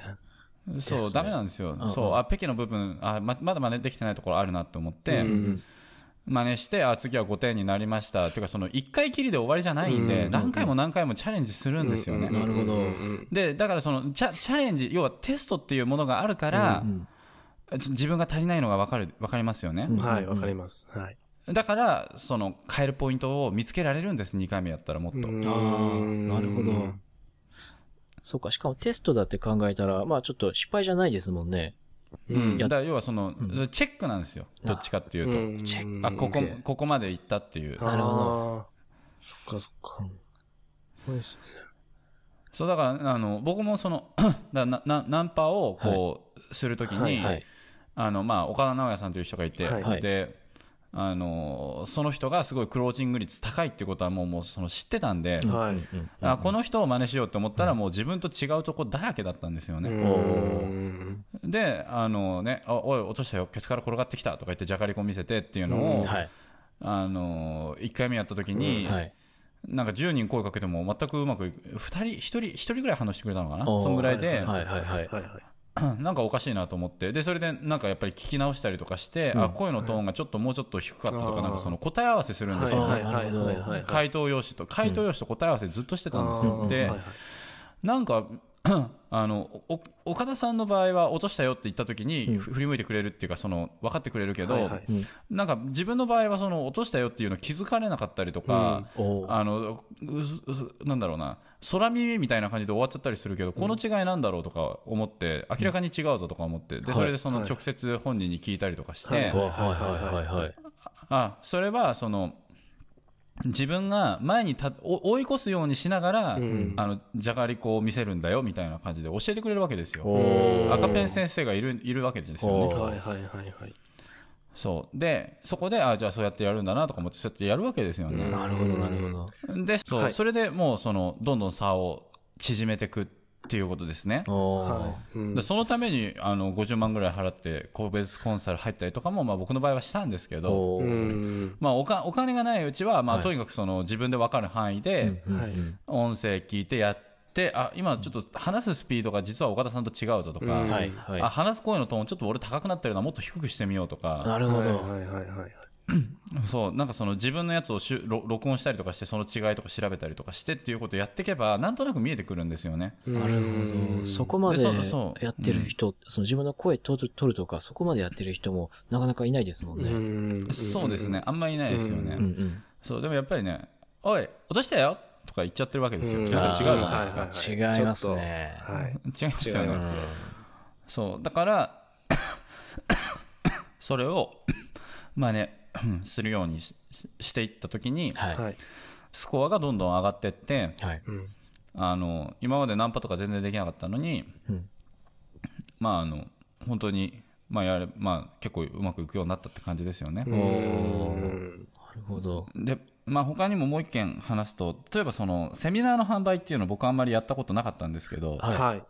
そうですね、ダメなんですよ、うん、そうあペキの部分あ まだ真似できてないところあるなと思って、うん、真似してあ次は5点になりましたというかその1回きりで終わりじゃないんで、うんうん、何回も何回もチャレンジするんですよね、うんうん、なるほど、うん、でだからそのチャレンジ要はテストっていうものがあるから、うんうん、自分が足りないのが分かりますよね、うん、はい分かります、はい、だからその変えるポイントを見つけられるんです。2回目やったらもっと、うん、ああなるほど、うんそうかしかもテストだって考えたらまあちょっと失敗じゃないですもんね。うん、だから要はその、うん、チェックなんですよどっちかっていうと、うん、チェックあここまで行ったっていう。なるほどそっかそっか、うん、ですね。そうだから僕もそのナンパをこう、はい、するときに、はいはい、まあ岡田直也さんという人がいて、はい、でその人がすごいクロージング率高いっていうことはもうその知ってたんで、はい、この人を真似しようと思ったらもう自分と違うとこだらけだったんですよね。でねおい落としたよケツから転がってきたとか言ってじゃがりこ見せてっていうのを、はい、1回目やった時に、うんはい、なんか10人声かけても全くうまくいく1人ぐらい反応してくれたのかなそのぐらいでなんかおかしいなと思ってでそれでなんかやっぱり聞き直したりとかして、うん、あ声のトーンがちょっともうちょっと低かったとかなんかその答え合わせするんですよね、はいはいはいはい、回答用紙と答え合わせずっとしてたんですよ、うん、で、はいはい、なんか岡田さんの場合は落としたよって言った時に振り向いてくれるっていうかその分かってくれるけど、はいはいうん、なんか自分の場合はその落としたよっていうの気づかれなかったりとか、うん、なんだろうな空耳みたいな感じで終わっちゃったりするけど、うん、この違いなんだろうとか思って明らかに違うぞとか思って、うん、でそれでその直接本人に聞いたりとかしてあそれはその自分が前に追い越すようにしながら、うん、じゃがりこを見せるんだよみたいな感じで教えてくれるわけですよ。赤ペン先生がいるわけですよね。はいはいはいはい。そうでそこであじゃあそうやってやるんだなとか思ってそうやってやるわけですよね。なるほどなるほど。で はい、それでもうそのどんどん差を縮めていくっていうことですね。はいうん、でそのために50万ぐらい払って個別コンサル入ったりとかも、まあ、僕の場合はしたんですけど、まあ、お金がないうちは、まあはい、とにかくその自分で分かる範囲で、はい、音声聞いてやってあ今ちょっと話すスピードが実は岡田さんと違うぞとか、はいはい、あ話す声のトーンちょっと俺高くなってるなもっと低くしてみようとかなるほど、はいはいはいはいそうなんかその自分のやつを録音したりとかしてその違いとか調べたりとかしてっていうことをやっていけばなんとなく見えてくるんですよね。なるほどそこまでやってる人その自分の声取るとかそこまでやってる人もなかなかいないですもんね。うんそうですねあんまりいないですよね。うんうんそうでもやっぱりねおい落としたよとか言っちゃってるわけですよ。なんか違うじゃないですか、はいはいはい、違いますね、はい、違いますよね。そうだからそれをまあねするように していったときに、はい、スコアがどんどん上がっていって、はい、今までナンパとか全然できなかったのに、うん、まあ本当に、まあまあ、結構うまくいくようになったって感じですよね。おーなるほど。で、まあ、他にももう一件話すと例えばそのセミナーの販売っていうの僕あんまりやったことなかったんですけど、はい、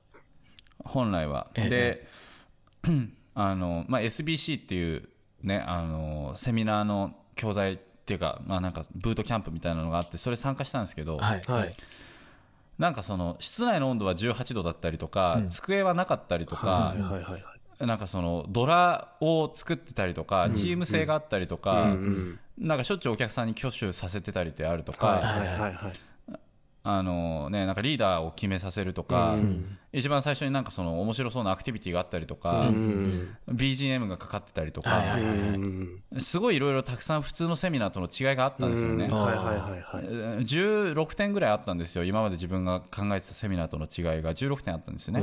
本来は、でまあ、SBC っていうね、セミナーの教材っていうか、まあ、なんかブートキャンプみたいなのがあってそれ参加したんですけど、はいはい、なんかその室内の温度は18度だったりとか、うん、机はなかったりとか、はいはいはいはい、なんかそのドラを作ってたりとか、うん、チーム制があったりとか、うんうん、なんかしょっちゅうお客さんに挙手させてたりってあるとか、はいはいはいはい、なんかリーダーを決めさせるとか、うん、一番最初になんかその面白そうなアクティビティがあったりとか、うん、BGM がかかってたりとか、うん、すごいいろいろたくさん普通のセミナーとの違いがあったんですよね、うん、16点ぐらいあったんですよ。今まで自分が考えてたセミナーとの違いが16点あったんですね。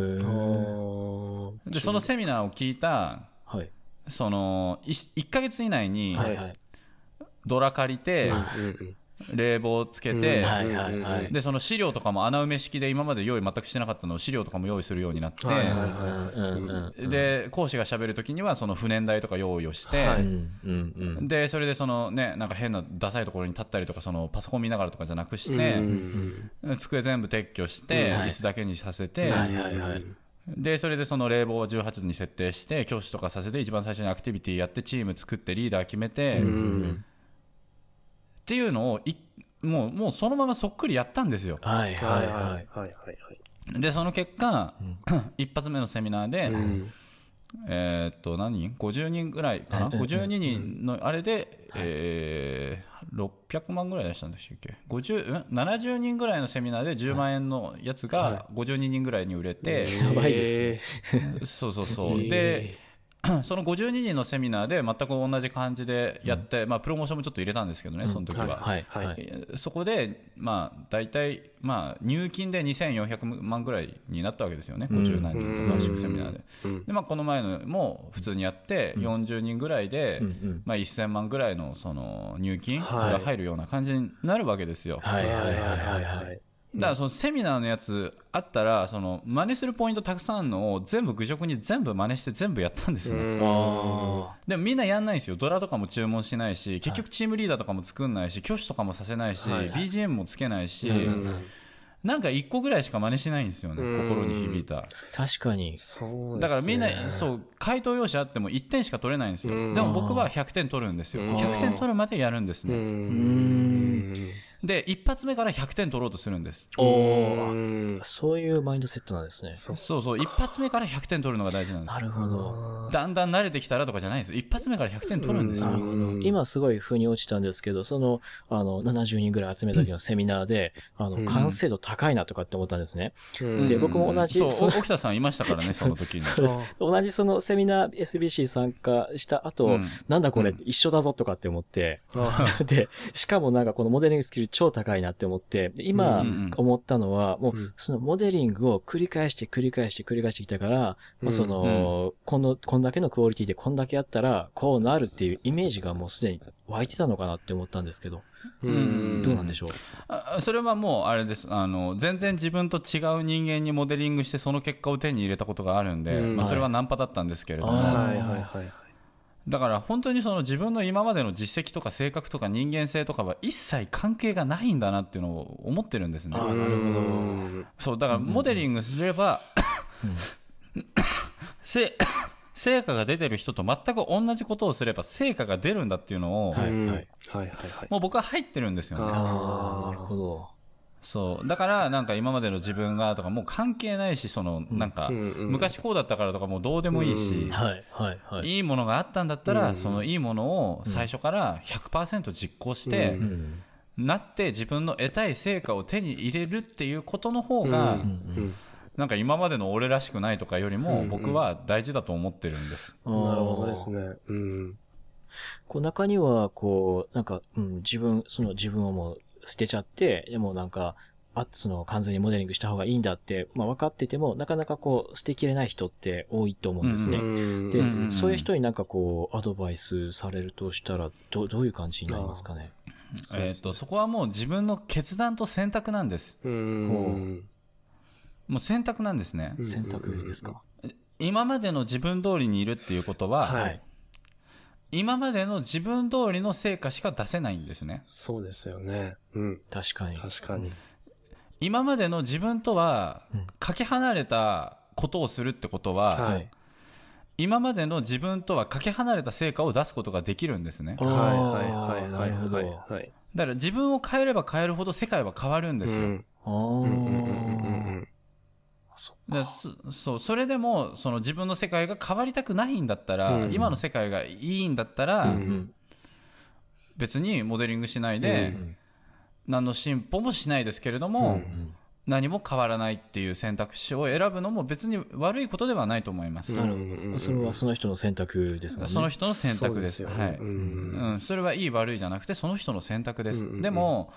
でそのセミナーを聞いた、はい、その1ヶ月以内にドラ借りて、はいはい冷房をつけて、うんはいはいはい、でその資料とかも穴埋め式で今まで用意全くしてなかったのを資料とかも用意するようになって、はいはいはい、で講師が喋るときにはその譜面台とか用意をして、はいうん、でそれでその、ね、なんか変なダサいところに立ったりとかそのパソコン見ながらとかじゃなくして、うんうんうん、机全部撤去して、はい、椅子だけにさせて、はいはいはい、でそれでその冷房を18度に設定して教師とかさせて一番最初にアクティビティやってチーム作ってリーダー決めて、うんうんっていうのをもうそのままそっくりやったんですよ。はいはいはいはいはい。でその結果、うん、一発目のセミナーで、うん、何人50人ぐらいかな、52人のあれで、600万ぐらい出したんでしたっけ、70人ぐらいのセミナーで10万円のやつが52人ぐらいに売れて、はい、やばいですね。そうそうそう、でその52人のセミナーで全く同じ感じでやって、うんまあ、プロモーションもちょっと入れたんですけどね、うん、その時は、はいはいはい、そこでまあ大体まあ入金で2400万ぐらいになったわけですよね、うん、50何人の合宿セミナーで、うんでまあ、この前のも普通にやって40人ぐらいで、うんまあ、1000万ぐらい の, その入金が入るような感じになるわけですよ。はいはいはいはい、はいだからそのセミナーのやつあったらその真似するポイントたくさんのを全部愚直に全部真似して全部やったんですね。あでもみんなやんないんですよ。ドラとかも注文しないし結局チームリーダーとかも作んないし挙手とかもさせないし、はい、BGM もつけないし、はい、なんか1個ぐらいしか真似しないんですよね。心に響いた。確かにそうですね。だからみんなそう回答用紙あっても1点しか取れないんですよ。でも僕は100点取るんですよ。100点取るまでやるんですね。で一発目から100点取ろうとするんです。そういうマインドセットなんですね。そうそう一発目から100点取るのが大事なんです。なるほど。だんだん慣れてきたらとかじゃないです。一発目から100点取るんですよ。今すごい腑に落ちたんですけど、その70人ぐらい集めた時のセミナーで完成度高いなとかって思ったんですね。で僕も同じそう沖田さんいましたからねその時に。そうです。同じそのセミナー SBC 参加した後、なんだこれ、一緒だぞとかって思って、でしかもなんかこのモデリングスキル超高いなって思って、今思ったのは、もうそのモデリングを繰り返してきたから、うん、その、こんだけのクオリティでこんだけやったら、こうなるっていうイメージがもうすでに湧いてたのかなって思ったんですけど、どうなんでしょう。それはもうあれです。全然自分と違う人間にモデリングしてその結果を手に入れたことがあるんで、まあ、それはナンパだったんですけれども。はいはいはい。だから本当にその自分の今までの実績とか性格とか人間性とかは一切関係がないんだなっていうのを思ってるんですね。あ、なるほど。そうだからモデリングすれば、うん、成果が出てる人と全く同じことをすれば成果が出るんだっていうのを、はいはいはいはい、もう僕は入ってるんですよね。あ、なるほど。そうだからなんか今までの自分がとかもう関係ないし、そのなんか昔こうだったからとかもうどうでもいいし、いいものがあったんだったらそのいいものを最初から 100% 実行してなって自分の得たい成果を手に入れるっていうことの方がなんか今までの俺らしくないとかよりも僕は大事だと思ってるんです。なるほどですね。こう中にはこうなんか自分をもう捨てちゃって、でもなんか、その完全にモデリングした方がいいんだって、まあ分かってても、なかなかこう、捨てきれない人って多いと思うんですね。で、そういう人になんかこう、アドバイスされるとしたら、どういう感じになりますかね。そこはもう自分の決断と選択なんです。もう選択なんですね。選択ですか。今までの自分通りにいるっていうことは、はい、今までの自分通りの成果しか出せないんですね。そうですよね。うん。確かに。今までの自分とはかけ離れたことをするってことは、はい、今までの自分とはかけ離れた成果を出すことができるんですね。はいはいはいはい。なるほど。だから自分を変えれば変えるほど世界は変わるんですよ。それでもその自分の世界が変わりたくないんだったら、うん、今の世界がいいんだったら、うん、別にモデリングしないで、何の進歩もしないですけれども、うんうん、何も変わらないっていう選択肢を選ぶのも別に悪いことではないと思います、うん、それはその人の選択ですもんね。その人の選択です。はい、うん、それはいい悪いじゃなくてその人の選択です、うんうん、でも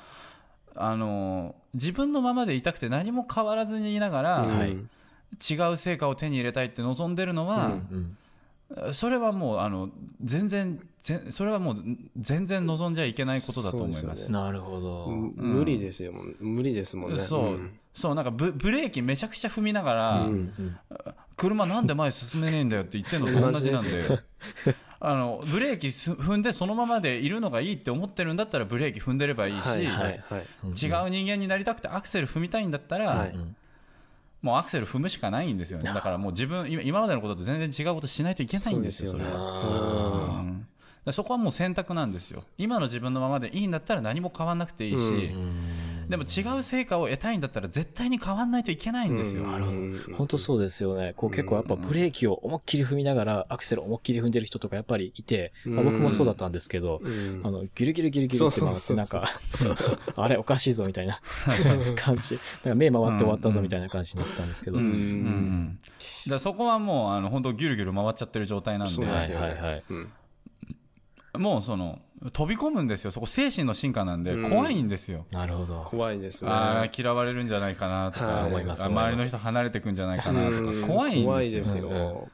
自分のままでいたくて何も変わらずにいながら、うんはい、違う成果を手に入れたいって望んでるのは、うんうん、それはもうそれはもう全然望んじゃいけないことだと思います。そうですよね。なるほど、うん、無理ですよ。無理ですもんね。そう、うん、そうなんか ブレーキめちゃくちゃ踏みながら、うんうん、車なんで前進めねえんだよって言ってるのと同じなんでブレーキ踏んでそのままでいるのがいいって思ってるんだったらブレーキ踏んでればいいし、はいはいはい、違う人間になりたくてアクセル踏みたいんだったら、はい、もうアクセル踏むしかないんですよね。だからもう自分今までのことと全然違うことしないといけないんですよ。 そうですよね。それは、うん、だそこはもう選択なんですよ。今の自分のままでいいんだったら何も変わんなくていいし、うん、でも違う成果を得たいんだったら絶対に変わんないといけないんですよ。なるほど、本当そうですよね。こう結構やっぱブレーキを思いっきり踏みながらアクセルを思いっきり踏んでる人とかやっぱりいて、まあ、僕もそうだったんですけど、ギルギルって回ってなんかあれおかしいぞみたいな感じ、なんか目回って終わったぞみたいな感じになってたんですけど、うんうんうん、だそこはもう本当ギルギル回っちゃってる状態なんで、そうですよね、はいはいはい、うんもうその飛び込むんですよ。そこ精神の進化なんで怖いんですよ、うん、なるほど怖いですね。あ嫌われるんじゃないかなとか思います。周りの人離れてくんじゃないかなとか怖いですよ。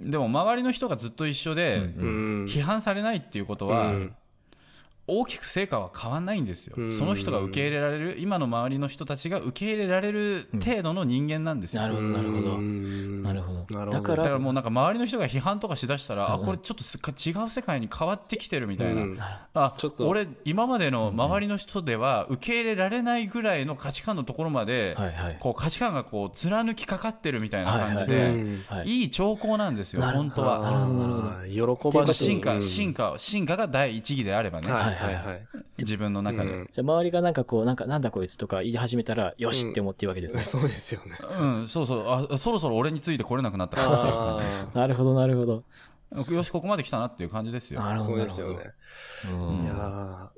でも周りの人がずっと一緒で批判されないっていうことは大きく成果は変わんないんですよ。その人が受け入れられる今の周りの人たちが受け入れられる程度の人間なんですよ、うん、なるほどなるほどだからもうなんか周りの人が批判とかしだしたら、うん、あこれちょっと違う世界に変わってきてるみたいな、うん、あちょっと俺今までの周りの人では受け入れられないぐらいの価値観のところまで、うんはいはい、こう価値観がこう貫きかかってるみたいな感じで、はいはいうんはい、いい兆候なんですよ本当は。なるほどなるほど喜ばしい進化が第一義であればね、はいはいはい、自分の中で、うん、じゃあ周りがなんかこうなんだこいつとか言い始めたらよしって思っているわけですね、うん、そうですよね、うん、そうそろそろ俺についてこれなくなったかなっていう感じですよ。なるほどなるほどよしここまで来たなっていう感じですよ。なるほどそうですよね、うん、いや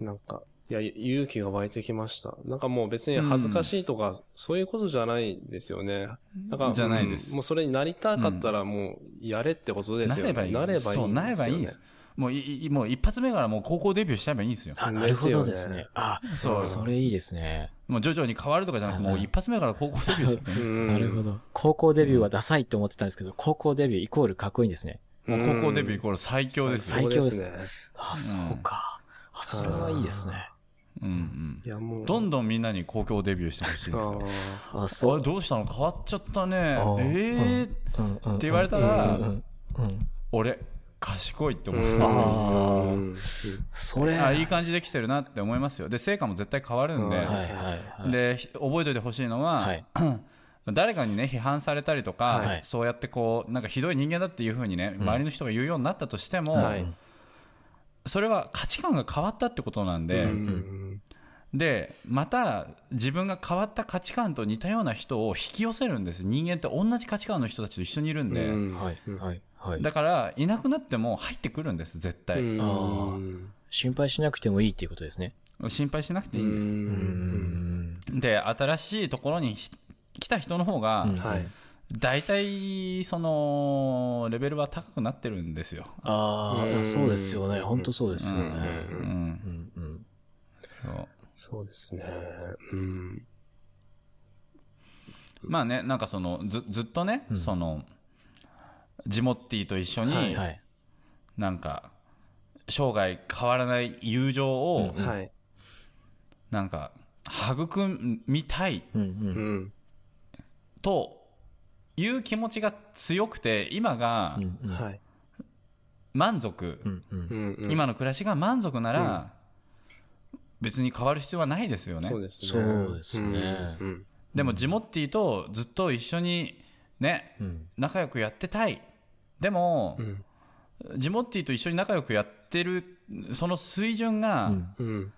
なんかいや勇気が湧いてきました。なんかもう別に恥ずかしいとか、うん、そういうことじゃないですよね。なんかじゃないです、うん、もうそれになりたかったらもうやれってことですよね、うん、なればいいそうなればいいんですよね。もう一発目からもう高校デビューしちゃえばいいんですよ。あなるほどですね。あそうそれいいですね。もう徐々に変わるとかじゃなくてもう一発目から高校デビューするんです。なるほど高校デビューはダサいと思ってたんですけど、うん、高校デビューイコールかっこいいんですね。もう高校デビューイコール最強ですね。最強ですね。あそうか、うん、あそれはいいですね。うんうん、いやもうどんどんみんなに高校デビューしてほしいですね。あそうあれどうしたの変わっちゃったねって言われたら、うんうんうんうん、俺賢いって思うんですよ。それあいい感じできてるなって思いますよ。で成果も絶対変わるんで、はいはいはい、で覚えておいてほしいのは、はい、誰かにね批判されたりとか、はい、そうやってこうなんかひどい人間だっていう風にね、うん、周りの人が言うようになったとしても、はい、それは価値観が変わったってことなんで、うんうんうん、でまた自分が変わった価値観と似たような人を引き寄せるんです。人間って同じ価値観の人たちと一緒にいるんで、うんはいはいはい、だからいなくなっても入ってくるんです絶対。あ心配しなくてもいいっていうことですね。心配しなくていいんです。で新しいところに来た人の方が、うんはい、大体そのレベルは高くなってるんですよ。ああそうですよね本当そうですよね。そうですね、うん、まあねなんかその ずっとね、うん、そのジモッティと一緒になんか生涯変わらない友情をなんか育みたいという気持ちが強くて今が満足今の暮らしが満足なら別に変わる必要はないですよね。そうですね。でもジモッティとずっと一緒にね仲良くやってたい。でも、うん、ジモッティと一緒に仲良くやってるその水準が、うん、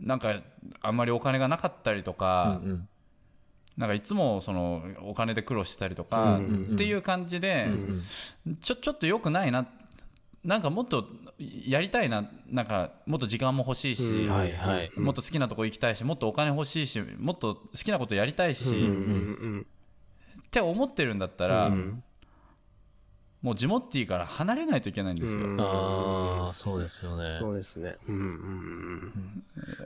なんかあんまりお金がなかったりとか、うんうん、なんかいつもそのお金で苦労してたりとか、うんうんうん、っていう感じで、うんうん、ちょっと良くないななんかもっとやりたいな、なんかもっと時間も欲しいし、うんはいはいうん、もっと好きなとこ行きたいし、もっとお金欲しいし、もっと好きなことやりたいし、うんうんうん、って思ってるんだったら、うん、もうジモッティから離れないといけないんですよ、うん、あそうですよね、そうですね、うん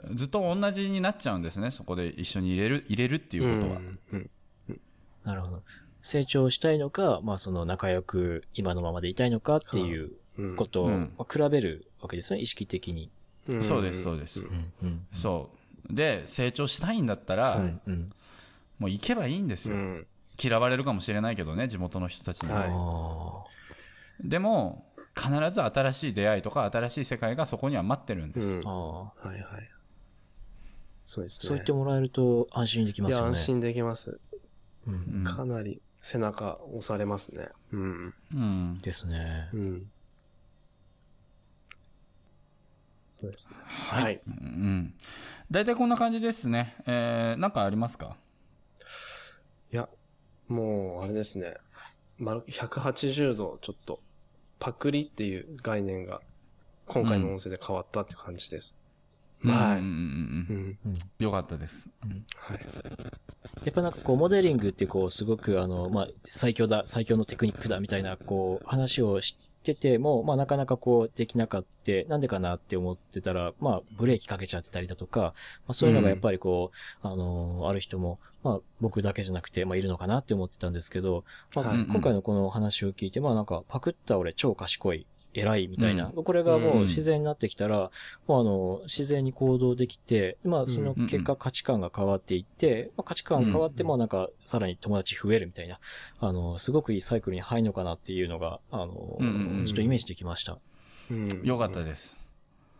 うん、ずっと同じになっちゃうんですね、そこで一緒に入れるっていうことは、うんうんうん、なるほど、成長したいのか、まあ、その仲良く今のままでいたいのかっていうことを比べるわけですね、うん、意識的に、うん、そうですそうです、うんうん、そうで成長したいんだったら、はい、もう行けばいいんですよ、うん、嫌われるかもしれないけどね地元の人たちに、はい、でも必ず新しい出会いとか新しい世界がそこには待ってるんです、うん、あはいはい、そうですね、そう言ってもらえると安心できますよね。いや安心できます、うんうん、かなり背中押されますね。うん。うん、ですね。うん。そうですね。はい。うん。大体こんな感じですね。なんかありますか？いや、もうあれですね。180度ちょっとパクリっていう概念が今回の音声で変わったって感じです。うんはい、うんうん、よかったです、うんはい、やっぱなんかこうモデリングってこうすごくまあ最強のテクニックだみたいなこう話をしててもまあなかなかこうできなかったなんでかなって思ってたらまあブレーキかけちゃってたりだとか、まあ、そういうのがやっぱりこう、うん、ある人もまあ僕だけじゃなくてまあいるのかなって思ってたんですけど、まあ、今回のこの話を聞いてまあなんかパクった俺超賢い偉いみたいな、うん、これがもう自然になってきたら、うん、もう自然に行動できて、まあその結果価値観が変わっていって、うんまあ、価値観変わってもなんかさらに友達増えるみたいな、すごくいいサイクルに入るのかなっていうのが、うん、ちょっとイメージできました。うん、よかったです。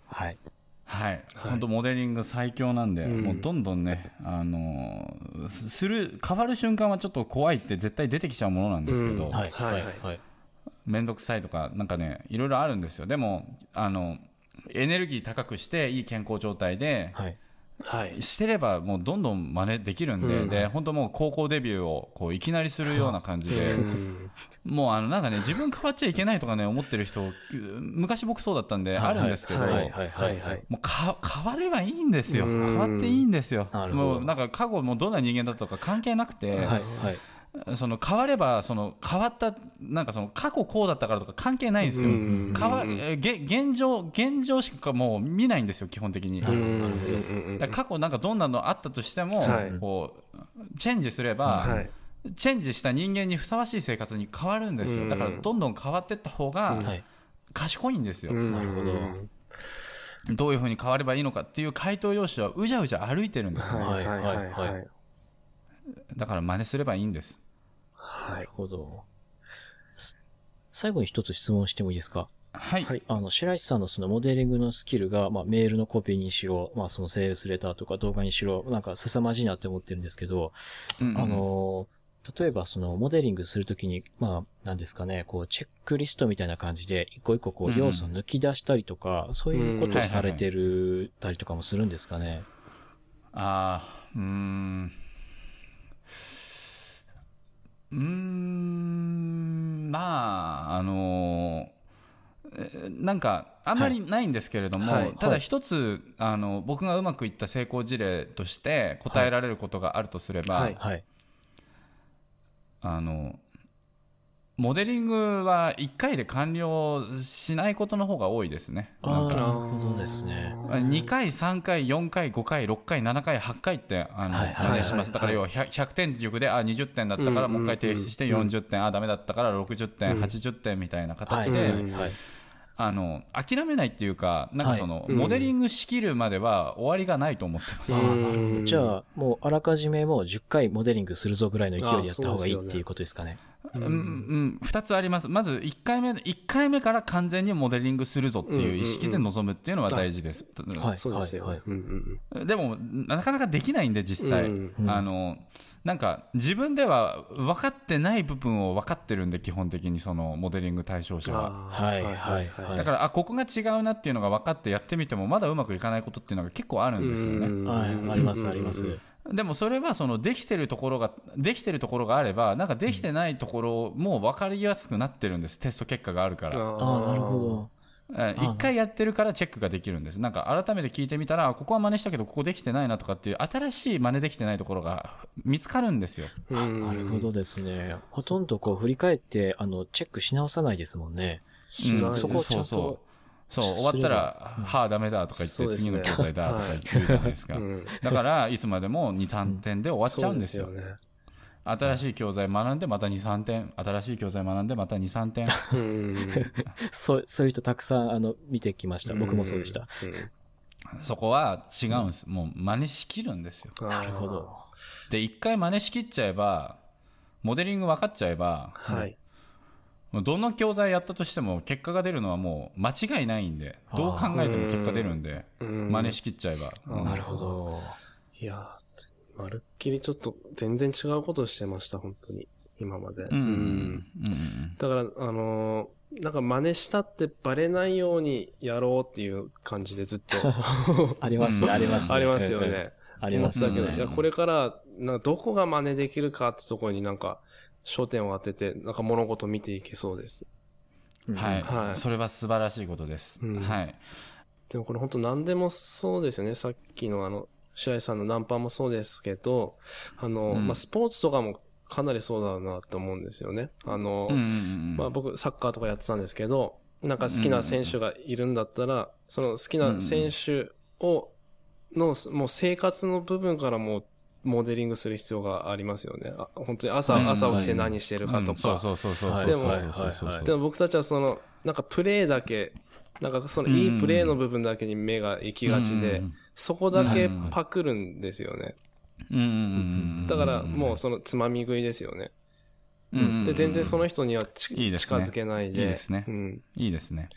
はい。はい。本当モデリング最強なんで、うん、もうどんどんね、変わる瞬間はちょっと怖いって絶対出てきちゃうものなんですけど、うん、はいはいはい。めんどくさいとかなんかねいろいろあるんですよ。でもエネルギー高くしていい健康状態で、はいはい、してればもうどんどん真似できるんで、うん、で本当もう高校デビューをこういきなりするような感じで、うん、もうなんかね自分変わっちゃいけないとかね思ってる人昔僕そうだったんであるんですけど、もう変わればいいんですよ、うん、変わっていいんですよ。もうなんか過去もどんな人間だったとか関係なくて、はいはい、その変われば変わったなんかその過去こうだったからとか関係ないんですよ。現状しかもう見ないんですよ基本的に。だから過去なんかどんなのあったとしても、はい、こうチェンジすれば、はい、チェンジした人間にふさわしい生活に変わるんですよ。だからどんどん変わっていった方が賢いんですよ、はい、なるほど。どういう風に変わればいいのかっていう回答用紙はうじゃうじゃ歩いてるんですよ、はいはいはいはい、だから真似すればいいんです。なるほど。最後に一つ質問してもいいですか？はい。白石さんのそのモデリングのスキルが、まあ、メールのコピーにしろ、まあ、そのセールスレターとか動画にしろ、なんか凄まじいなって思ってるんですけど、うんうん、例えばそのモデリングするときに、まあ、何ですかね、こう、チェックリストみたいな感じで、一個一個こう、要素を抜き出したりとか、うん、そういうことをされてるたりとかもするんですかね。はいはいはい、まあなんかあんまりないんですけれども、はいはい、ただ一つ僕がうまくいった成功事例として答えられることがあるとすれば、はいはい、モデリングは1回で完了しないことの方が多いですね。なんかなるほどですね。2回3回4回5回6回7回8回って真似します。だから要は 100点軸で20点だったからもう一回提出して40点、ダメだったから60点、80点みたいな形で諦めないっていうか、なんかそのモデリングしきるまでは終わりがないと思ってます、うん、じゃあもうあらかじめもう10回モデリングするぞぐらいの勢いでやった方がいいっていうことですかね。うんうん、2つあります。まず1回目から完全にモデリングするぞっていう意識で臨むっていうのは大事です。そうですよ。でもなかなかできないんで実際、うんうん、なんか自分では分かってない部分を分かってるんで基本的にそのモデリング対象者は、はいはいはい、だからここが違うなっていうのが分かってやってみてもまだうまくいかないことっていうのが結構あるんですよね。ありますあります。でもそれはそのできてるところがあれば、なんかできてないところも分かりやすくなってるんです。テスト結果があるから。ああ、なるほど。一回やってるからチェックができるんです。なんか改めて聞いてみたら、ここは真似したけどここできてないなとかっていう、新しい真似できてないところが見つかるんですよ。なるほどですね。ほとんどこう振り返ってチェックし直さないですもんね。そこをちゃんとそう、終わったら、はあ、ダメだとか言って、次の教材だとか言うじゃないですか。だから、いつまでも2、3点で終わっちゃうんですよ。新しい教材学んで、また2、3点。新しい教材学んで、また2、3点。そういう人たくさん、見てきました。僕もそうでした。そこは違うんです。もう、真似しきるんですよ。なるほど。で、一回真似しきっちゃえば、モデリング分かっちゃえば、はい。どの教材やったとしても結果が出るのはもう間違いないんで、どう考えても結果出るんで、真似しきっちゃえば。なるほど。いやー、まるっきりちょっと全然違うことをしてました、本当に。今まで。だから、なんか真似したってバレないようにやろうっていう感じでずっと。ありますね、ありますね。ありますよね。ありますだけど、いや、これから、なんかどこが真似できるかってところになんか、焦点を当てて、なんか物事を見ていけそうです。はい。はい、それは素晴らしいことです。はい。でもこれ本当何でもそうですよね。さっきの白井さんのナンパもそうですけど、まあ、スポーツとかもかなりそうだなと思うんですよね。まあ、僕、サッカーとかやってたんですけど、なんか好きな選手がいるんだったら、その好きな選手を、もう生活の部分からもう、モデリングする必要がありますよね。本当に朝起きて何してるかとか。でも僕たちはその、なんかプレーだけ、なんかそのいいプレーの部分だけに目が行きがちで、そこだけパクるんですよね。だからもうそのつまみ食いですよね。で、全然その人には近づけないで。いいですね。いいですね。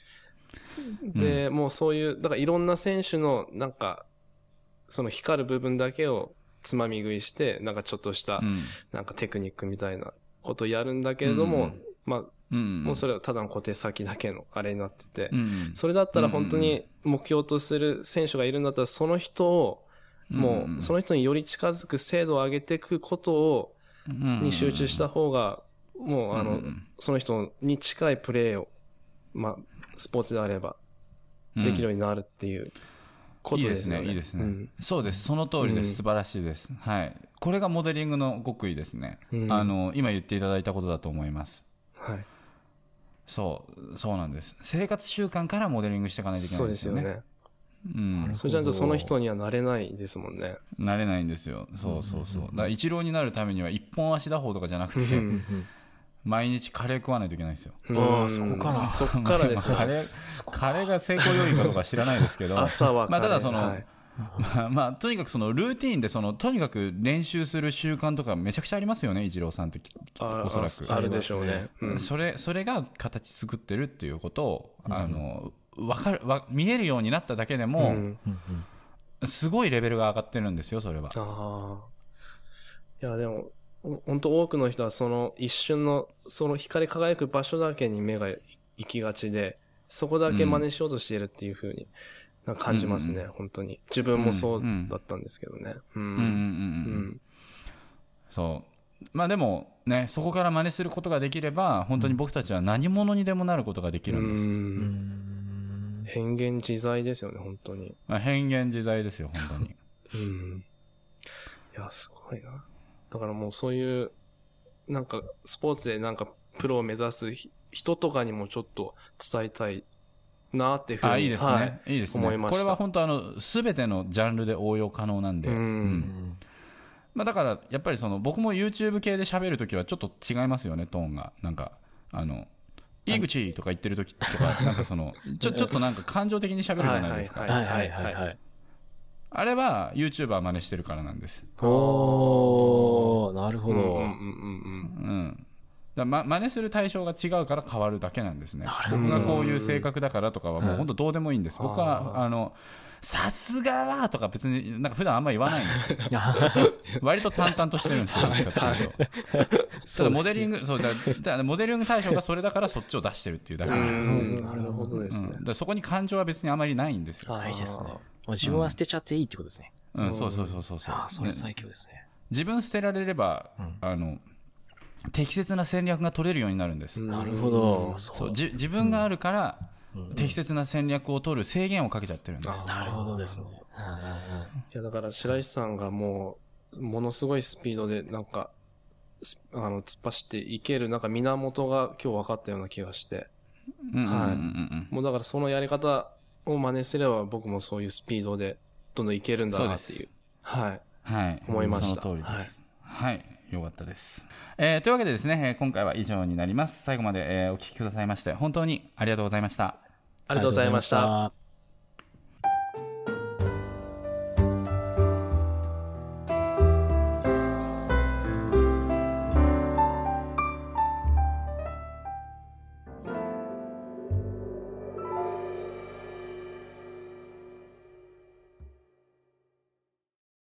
で、もうそういう、だからいろんな選手のなんか、その光る部分だけを、つまみ食いして、なんかちょっとした、なんかテクニックみたいなことをやるんだけれども、まあ、もうそれはただの小手先だけのあれになってて、それだったら本当に目標とする選手がいるんだったら、その人を、もうその人により近づく精度を上げていくことを、に集中した方が、もうその人に近いプレーを、まあ、スポーツであれば、できるようになるっていう。いいですね、いいですね。そうです、その通りです、素晴らしいです。はい。これがモデリングの極意ですね。今言っていただいたことだと思います。はい。そうなんです。生活習慣からモデリングしていかないといけないんですよね。そうですよね。それじゃその人にはなれないですもんね。なれないんですよ。そう。だからイチローになるためには一本足打法とかじゃなくて、毎日カレー食わないといけないんですよ。そこからですね。カレーが成功要因かとか知らないですけど、朝はカレー。まあただその、まあとにかくそのルーティーンでそのとにかく練習する習慣とかめちゃくちゃありますよね、イチローさんっておそらくあるでしょうね。それが形作ってるっていうことを見えるようになっただけでもすごいレベルが上がってるんですよ、それは。いやでも。本当多くの人はその一瞬のその光り輝く場所だけに目が行きがちで、そこだけ真似しようとしているっていう風になんか感じますね、本当に。自分もそうだったんですけどね。そう。まあでもね、そこから真似することができれば、本当に僕たちは何者にでもなることができるんです。変幻自在ですよね、本当に。変幻自在ですよ、本当に。いや、すごいな。だからもうそういう、なんかスポーツでなんかプロを目指す人とかにもちょっと伝えたいなっていうふうに思いました。いいですね。これは本当すべてのジャンルで応用可能なんで。まあだからやっぱりその僕も YouTube 系で喋るときはちょっと違いますよね、トーンが。なんか、井口とか言ってるときとか、なんかその、ちょっとなんか感情的に喋るじゃないですか。はい。あれは YouTuber 真似してるからなんです。なるほど。だから真似する対象が違うから変わるだけなんですね。僕がこういう性格だからとかはもう本当どうでもいいんです。僕はさすがはとか別になんか普段あんまり言わないんですよ。割と淡々としてるんですよ。ただモデリング対象がそれだからそっちを出してるっていうだけなんですね。なるほどですね。そこに感情は別にあまりないんですよ。いいですね。う自分は捨てちゃっていいってことですね。うん、うん、そうそうそうそうそう。ああ、それ最強ですね。自分捨てられれば、うん、適切な戦略が取れるようになるんです。なるほど。そう、自分があるから、うん、適切な戦略を取る制限をかけちゃってるんです。うん、なるほどですね。いやだから白石さんがもうものすごいスピードでなんか突っ走っていけるなんか源が今日分かったような気がして、うんうんうんうん、はい、もうだからそのやり方を真似すれば僕もそういうスピードでどんどんいけるんだなっていう、はい、はい、思いました。その通りです。はい。はいよかったです、というわけでですね、今回は以上になります。最後まで、お聞きくださいまして本当にありがとうございました。ありがとうございました。